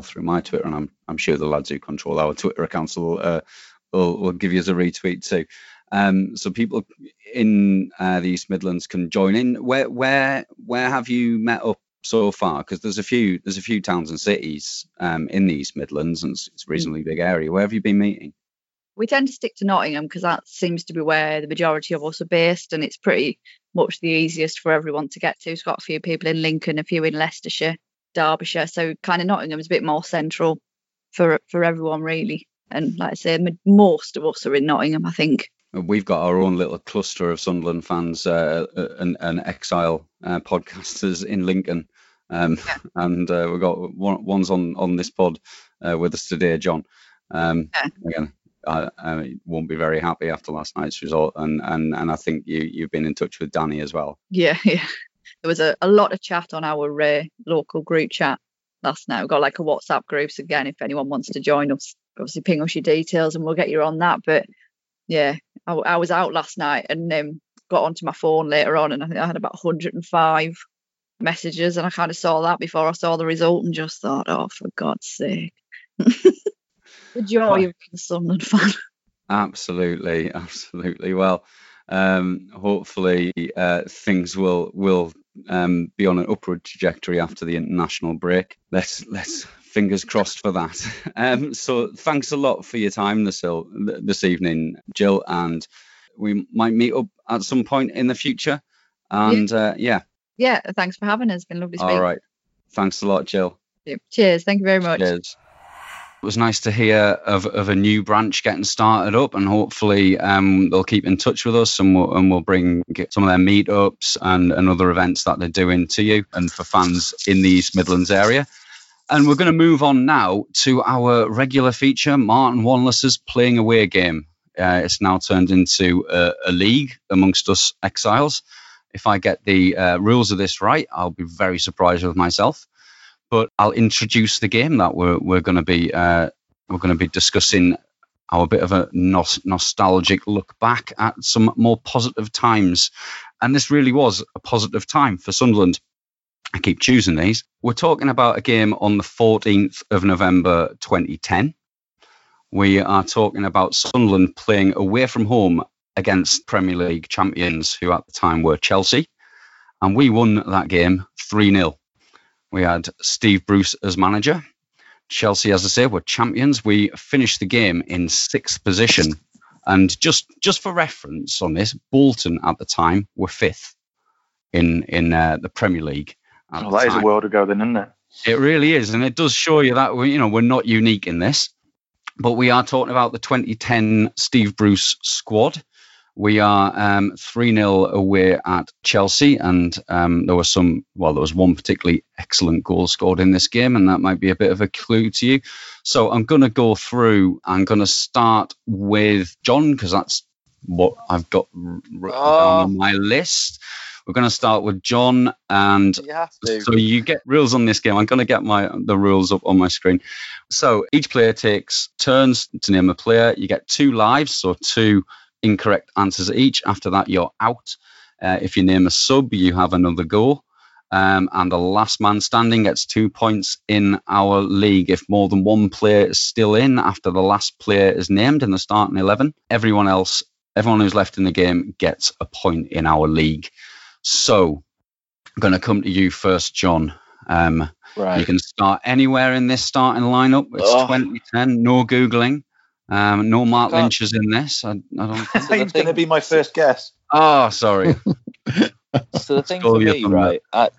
my Twitter, and I'm sure the lads who control our Twitter accounts will give you as a retweet too, so people in the East Midlands can join in. Where have you met up so far? Because there's a few towns and cities in the East Midlands, and it's a reasonably big area. Where have you been meeting? We tend to stick to Nottingham because that seems to be where the majority of us are based, and it's pretty much the easiest for everyone to get to. It's got a few people in Lincoln, a few in Leicestershire, Derbyshire, so kind of Nottingham is a bit more central for everyone really. And like I say, most of us are in Nottingham, I think. We've got our own little cluster of Sunderland fans and exile podcasters in Lincoln. And we've got one's on this pod with us today, John. Again, I won't be very happy after last night's result. And I think you've been in touch with Danny as well. Yeah. There was a lot of chat on our local group chat last night. We've got like a WhatsApp group. So again, if anyone wants to join us, obviously ping us your details and we'll get you on that. But yeah, I was out last night and got onto my phone later on, and I think I had about 105 messages, and I kind of saw that before I saw the result and just thought, oh, for God's sake. The joy of being a Sunderland fan. Absolutely, absolutely. Well, hopefully things will be on an upward trajectory after the international break. Let's fingers crossed for that. So thanks a lot for your time this evening, Jill, and we might meet up at some point in the future. And yeah, thanks for having us. It's been lovely speaking. All right, thanks a lot, Jill. Yep. Cheers. Thank you very much. Cheers. It was nice to hear of a new branch getting started up, and hopefully they'll keep in touch with us, and we'll bring some of their meetups and other events that they're doing to you and for fans in the East Midlands area. And we're going to move on now to our regular feature, Martin Wanless's Playing Away Game. It's now turned into a league amongst us exiles. If I get the rules of this right, I'll be very surprised with myself. But I'll introduce the game that we're going to be discussing. Our bit of a nostalgic look back at some more positive times, and this really was a positive time for Sunderland. I keep choosing these. We're talking about a game on the 14th of November 2010. We are talking about Sunderland playing away from home against Premier League champions, who at the time were Chelsea, and we won that game 3-0. We had Steve Bruce as manager. Chelsea, as I say, were champions. We finished the game in sixth position. And just for reference on this, Bolton at the time were fifth in the Premier League. Well, that is a world ago then, isn't it? It really is. And it does show you that we're not unique in this. But we are talking about the 2010 Steve Bruce squad. We are 3-0 away at Chelsea, and there was one particularly excellent goal scored in this game, and that might be a bit of a clue to you. So I'm going to go through. I'm going to start with John, because that's what I've got down on my list. We're going to start with John, and so you get rules on this game. I'm going to get the rules up on my screen. So each player takes turns to name a player. You get two lives, so two incorrect answers each. After that, you're out. If you name a sub, you have another goal. And the last man standing gets 2 points in our league. If more than one player is still in after the last player is named in the starting 11, everyone who's left in the game gets a point in our league. So I'm going to come to you first, John. Right. You can start anywhere in this starting lineup. It's 2010, no Googling. No Mark Lynch is in this. I don't think he's going to be my first guess. Oh, sorry. So the thing for me, right, I'd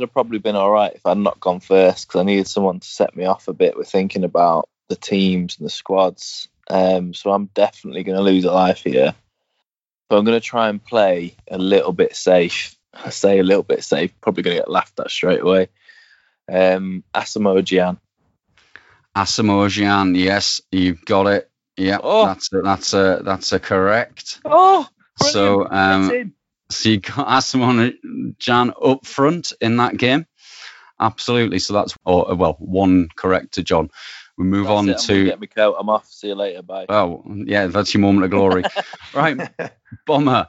have probably been all right if I'd not gone first, because I needed someone to set me off a bit with thinking about the teams and the squads. So I'm definitely going to lose a life here. But I'm going to try and play a little bit safe. I say a little bit safe, probably going to get laughed at straight away. Asamoah Gyan. Asamoah Gyan, yes, you've got it. Yeah, that's a correct. Oh, brilliant. So you got Asamoah Gyan up front in that game. Absolutely. So that's one correct to John. We move that's on it. I'm get my coat. I'm off. See you later. Bye. Oh, yeah, that's your moment of glory, right, Bomber?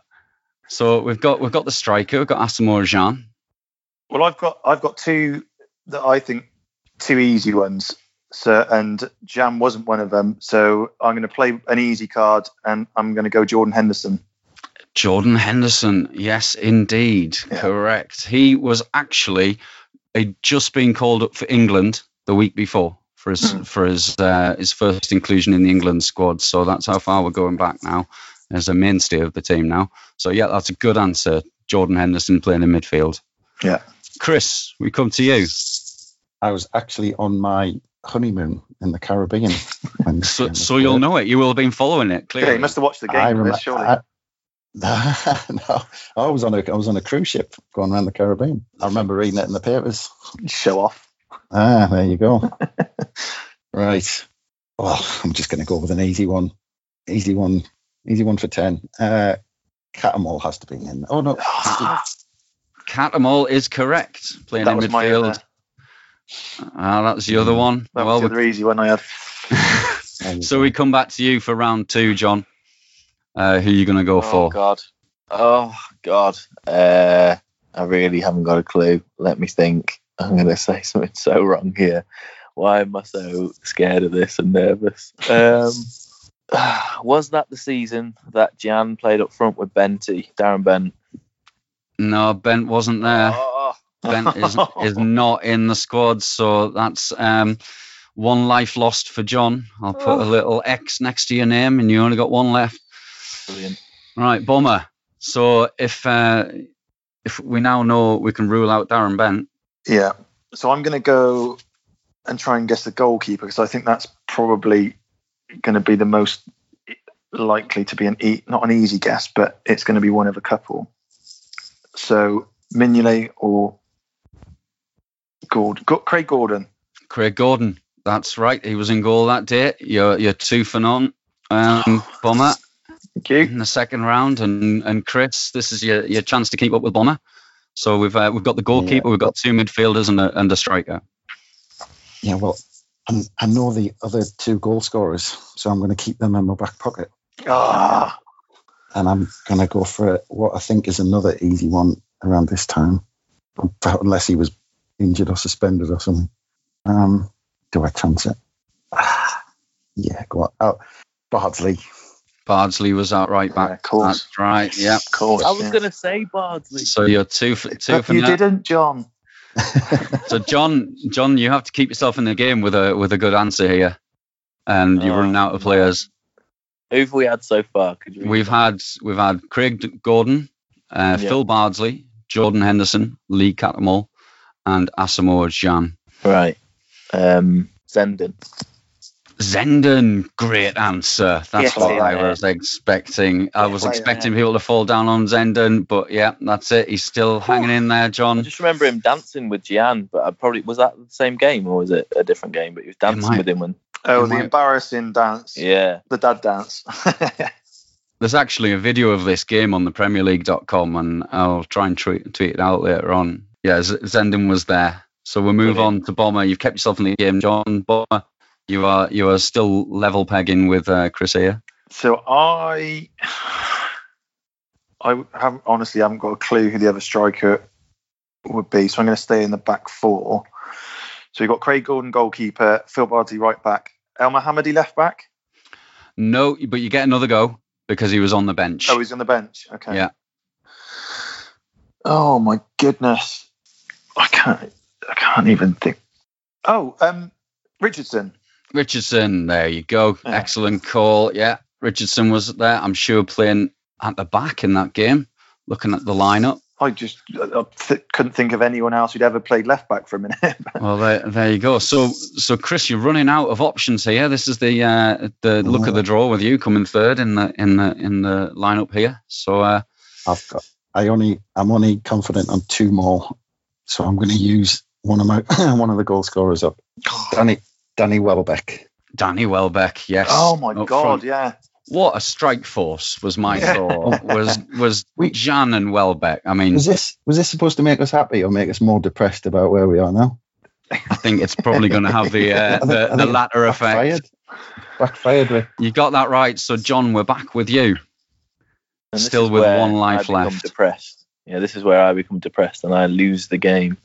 So we've got the striker. We've got Asamoah Gyan. Well, I've got two that I think two easy ones. So, and Jam wasn't one of them. So I'm going to play an easy card, and I'm going to go Jordan Henderson. Jordan Henderson. Yes, indeed. Yeah. Correct. He was actually just been called up for England the week before for his first inclusion in the England squad. So that's how far we're going back now, as a mainstay of the team now. So yeah, that's a good answer. Jordan Henderson playing in midfield. Yeah. Chris, we come to you. I was actually on my honeymoon in the Caribbean. So you'll know it. You will have been following it, clearly. Yeah, you must have watched the game. Surely. No, I was on a cruise ship going around the Caribbean. I remember reading it in the papers. Show off. Ah, there you go. Right. Oh, I'm just going to go with an easy one. Easy one for 10. Catamol has to be in. Oh, no. Catamol is correct. Playing in midfield. That's the other one. That was the other easy one I had. So we come back to you for round two, John. Who are you going to go for? Oh, God. I really haven't got a clue. Let me think. I'm going to say something so wrong here. Why am I so scared of this and nervous? Was that the season that Jan played up front with Benty, Darren Bent? No, Bent wasn't there. Oh. Bent is not in the squad, so that's one life lost for John. I'll put a little X next to your name, and you only got one left. Brilliant. Right, Bomber. So if we now know we can rule out Darren Bent. Yeah. So I'm going to go and try and guess the goalkeeper, because I think that's probably going to be the most likely to be not an easy guess, but it's going to be one of a couple. So Mignolet or Gordon. Craig Gordon. Craig Gordon. That's right. He was in goal that day. You're two for none, Bomber. Thank you. In the second round, and Chris, this is your chance to keep up with Bomber. So we've got the goalkeeper, we've got two midfielders and a striker. Yeah, well, I know the other two goal scorers, so I'm going to keep them in my back pocket. Ah. And I'm going to go for what I think is another easy one around this time, unless he was injured or suspended or something. Do I chance it? Yeah, go on. Oh, Bardsley. Bardsley was out right back. Yeah, of course. That's right. Yeah, of course. I was going to say Bardsley. So you're two for you didn't, John. So John, you have to keep yourself in the game with a good answer here, and you run out of players. Who've we had so far? We've had Craig Gordon, Phil Bardsley, Jordan Henderson, Lee Cattermole, and Asamoah Gyan. Right, Zenden. Zenden, great answer. That's what I was expecting. I was expecting people to fall down on Zenden, but yeah, that's it. He's still hanging in there, John. I just remember him dancing with Gian, but was that the same game or was it a different game? But he was dancing with him when. Oh, the embarrassing dance. Yeah. The dad dance. There's actually a video of this game on the PremierLeague.com, and I'll try and tweet it out later on. Yeah, Zenden was there. So we'll move on to Bomber. You've kept yourself in the game, John. Bomber, you are still level pegging with Chris here. So I honestly haven't got a clue who the other striker would be. So I'm going to stay in the back four. So you've got Craig Gordon, goalkeeper, Phil Bardsley, right back. El Mohammadi, left back? No, but you get another go because he was on the bench. Oh, he's on the bench. Okay. Yeah. Oh, my goodness. I can't even think. Oh, Richardson. Richardson, there you go. Yeah. Excellent call. Yeah, Richardson was there, I'm sure, playing at the back in that game, looking at the lineup. I just couldn't think of anyone else who'd ever played left back for a minute. Well, there you go. So Chris, you're running out of options here. This is the look of the draw with you coming third in the lineup here. So I'm only confident on two more. So I'm going to use one of the goal scorers up. Danny Welbeck. Danny Welbeck, yes. Oh my God, front. Yeah. What a strike force was my thought. Was Jan and Welbeck. I mean, was this supposed to make us happy or make us more depressed about where we are now? I think it's probably going to have the latter effect. Backfired with. You got that right. So John, we're back with you. And still with one life left. Depressed. Yeah, this is where I become depressed and I lose the game.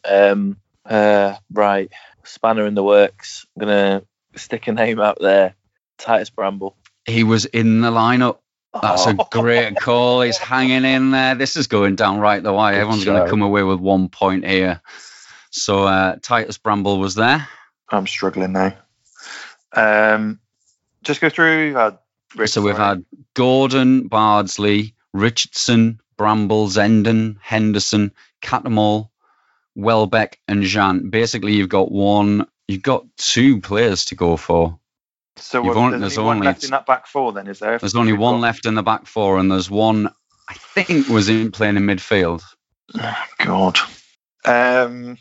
Right, spanner in the works. I'm gonna stick a name out there. Titus Bramble. He was in the lineup. That's a great call. He's hanging in there. This is going down right the wire. Everyone's going to come away with 1 point here. So Titus Bramble was there. I'm struggling now. Just go through. We've had Gordon, Bardsley, Richardson, Bramble, Zenden, Henderson, Cattermole, Welbeck, and Jean. Basically, you've got two players to go for. So there's only one left in that back four then, is there? There's only one left in the back four, and there's one I think was playing in midfield. Oh, God. In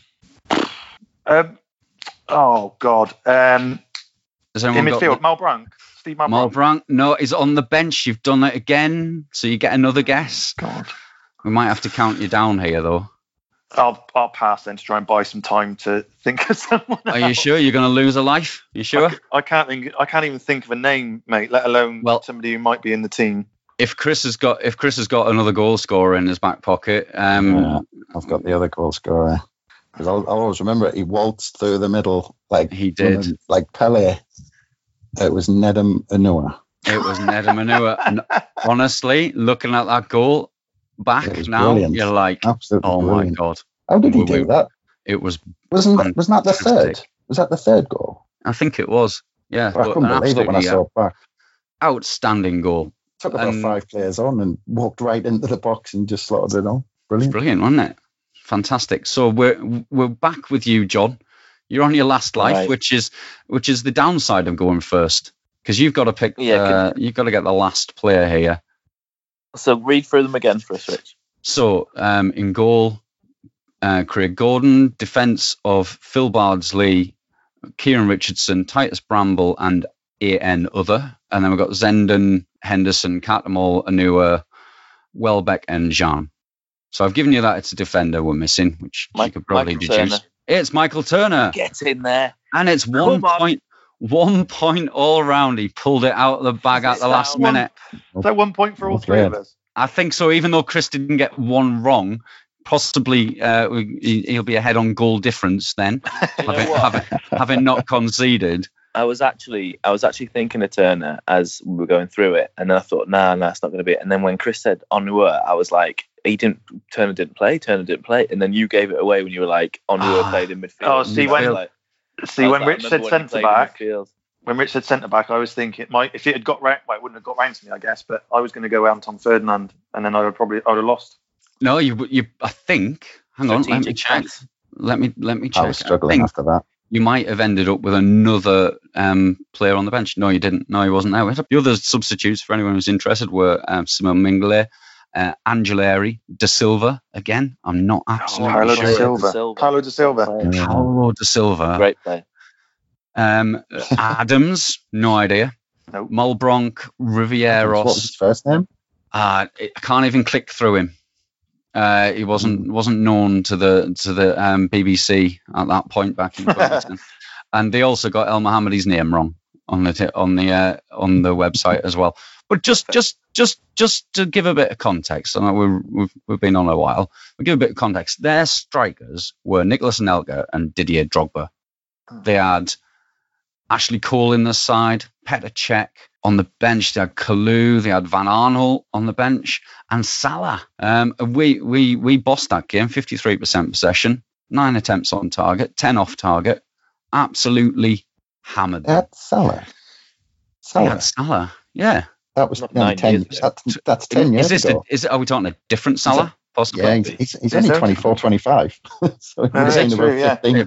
midfield, Malbranck. Steve Malbranck. Malbranck, no, he's on the bench. You've done it again, so you get another guess. God. We might have to count you down here, though. I'll pass then to try and buy some time to think of someone else. Are you sure you're going to lose a life? You sure? I can't even think of a name, mate, let alone somebody who might be in the team. If Chris has got another goal scorer in his back pocket, yeah, I've got the other goal scorer. Because I always remember he waltzed through the middle like he did, like Pele. It was Nedum Anua. And honestly, looking at that goal back now, brilliant. You're like, absolutely oh brilliant. My God. How did he do that? It was... Wasn't that the third? Was that the third goal? I think it was, yeah. Well, I couldn't believe it when I saw it back. Outstanding goal. Took about 5 players on and walked right into the box and just slotted it on. Brilliant. Brilliant, wasn't it? Fantastic. So we're back with you, John. You're on your last life, right. which is the downside of going first, because you've got to pick. Yeah, you've got to get the last player here. So read through them again for us, Rich. So in goal, Craig Gordon. Defence of Phil Bardsley, Kieran Richardson, Titus Bramble, and A.N. Other. And then we've got Zenden, Henderson, Catamol, Anua, Welbeck, and Jean. So I've given you that. It's a defender we're missing, which you could probably deduce. It's Michael Turner. Get in there. And it's one point all round. He pulled it out of the bag at the last minute. Is that 1 point for all three of us? I think so. Even though Chris didn't get one wrong, possibly he'll be ahead on goal difference then, having not conceded. I was actually thinking of Turner as we were going through it, and I thought, nah, it's not going to be it. And then when Chris said Onua, I was like, Turner didn't play, and then you gave it away when you were like, Onua played in midfield. Oh, when Rich said centre back, I was thinking if it had got round, well, it wouldn't have got round to me, I guess. But I was going to go Anton Ferdinand, and then I would have lost. No, you. I think. Hang on, let me check. Let me check. I was struggling after that. You might have ended up with another player on the bench. No, you didn't. No, he wasn't there. The other substitutes, for anyone who's interested, were Simone Mingele, Angelari, Da Silva. Again, I'm not absolutely sure. Paulo Da Silva. Great player. Adams, no idea. Nope. Mulbronk, Rivieros. What was his first name? I can't even click through him. He wasn't known to the BBC at that point back in 2010, and they also got El Mohammadi's name wrong on the website as well. But just to give a bit of context, I know we've been on a while. We'll give a bit of context. Their strikers were Nicolas Anelka and Didier Drogba. They had Ashley Cole in the side, Petr Cech on the bench. They had Kalou, they had Van Arnholt on the bench, and Salah. We bossed that game, 53% possession, 9 attempts on target, 10 off target. Absolutely hammered. That's Salah. Salah. Yeah. That was 10. That's 10 years ago. Are we talking a different Salah? Possibly. Yeah, he's only 24, 25. So he's only about 15.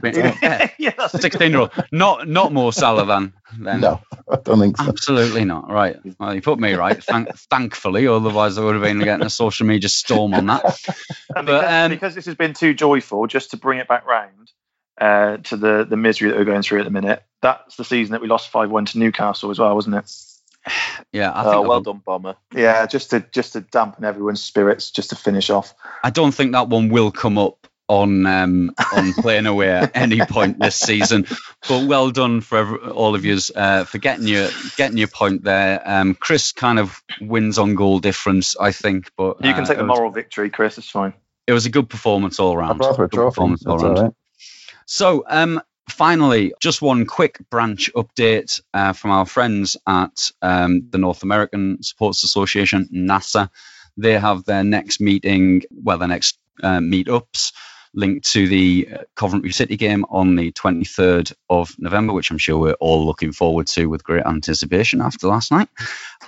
Yeah, 16-year-old. Not more Salah than. No, I don't think so. Absolutely not. Right. Well, you put me right. Thankfully, otherwise I would have been getting a social media storm on that. But because this has been too joyful, just to bring it back round to the misery that we're going through at the minute. That's the season that we lost 5-1 to Newcastle as well, wasn't it? Yeah, I think well done, Bomber. Yeah, just to dampen everyone's spirits, just to finish off. I don't think that one will come up on Playing Away at any point this season. But well done for all of you for getting your point there. Chris kind of wins on goal difference, I think. But you can take the moral victory, Chris. It's fine. It was a good performance all round. Right. So. Finally, just one quick branch update from our friends at the North American Supporters Association, NASA. They have their next meeting, their next meetups linked to the Coventry City game on the 23rd of November, which I'm sure we're all looking forward to with great anticipation after last night.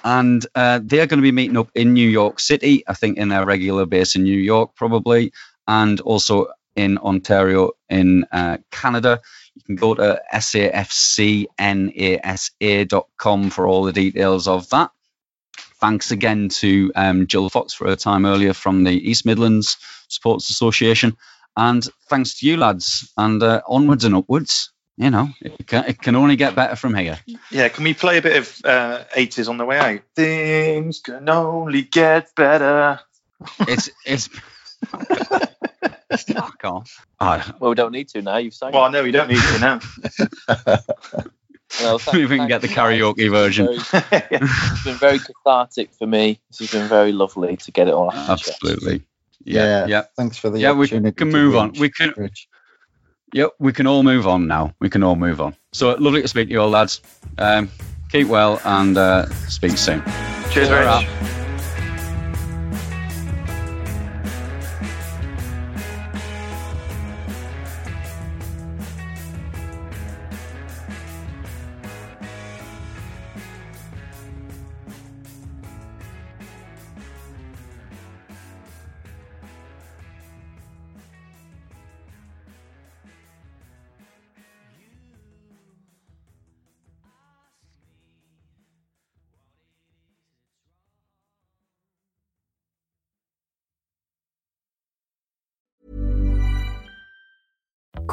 And they're going to be meeting up in New York City, I think in their regular base in New York probably, and also in Ontario in Canada. You can go to safcnasa.com for all the details of that. Thanks again to Jill Fox for her time earlier from the East Midlands Supporters Association. And thanks to you, lads. And onwards and upwards, you know, it can only get better from here. Yeah, can we play a bit of 80s on the way out? Things can only get better. It's... Fuck off. Well, we don't need to now. You've signed. Well, no, you don't need to now. Well, maybe we can get the karaoke version. It's been very cathartic for me. This has been very lovely to get it all out. Absolutely. Yeah. Thanks for the opportunity. Yeah, we can move on. We can all move on now. We can all move on. So lovely to speak to you all, lads. Keep well and speak soon. Cheers very much.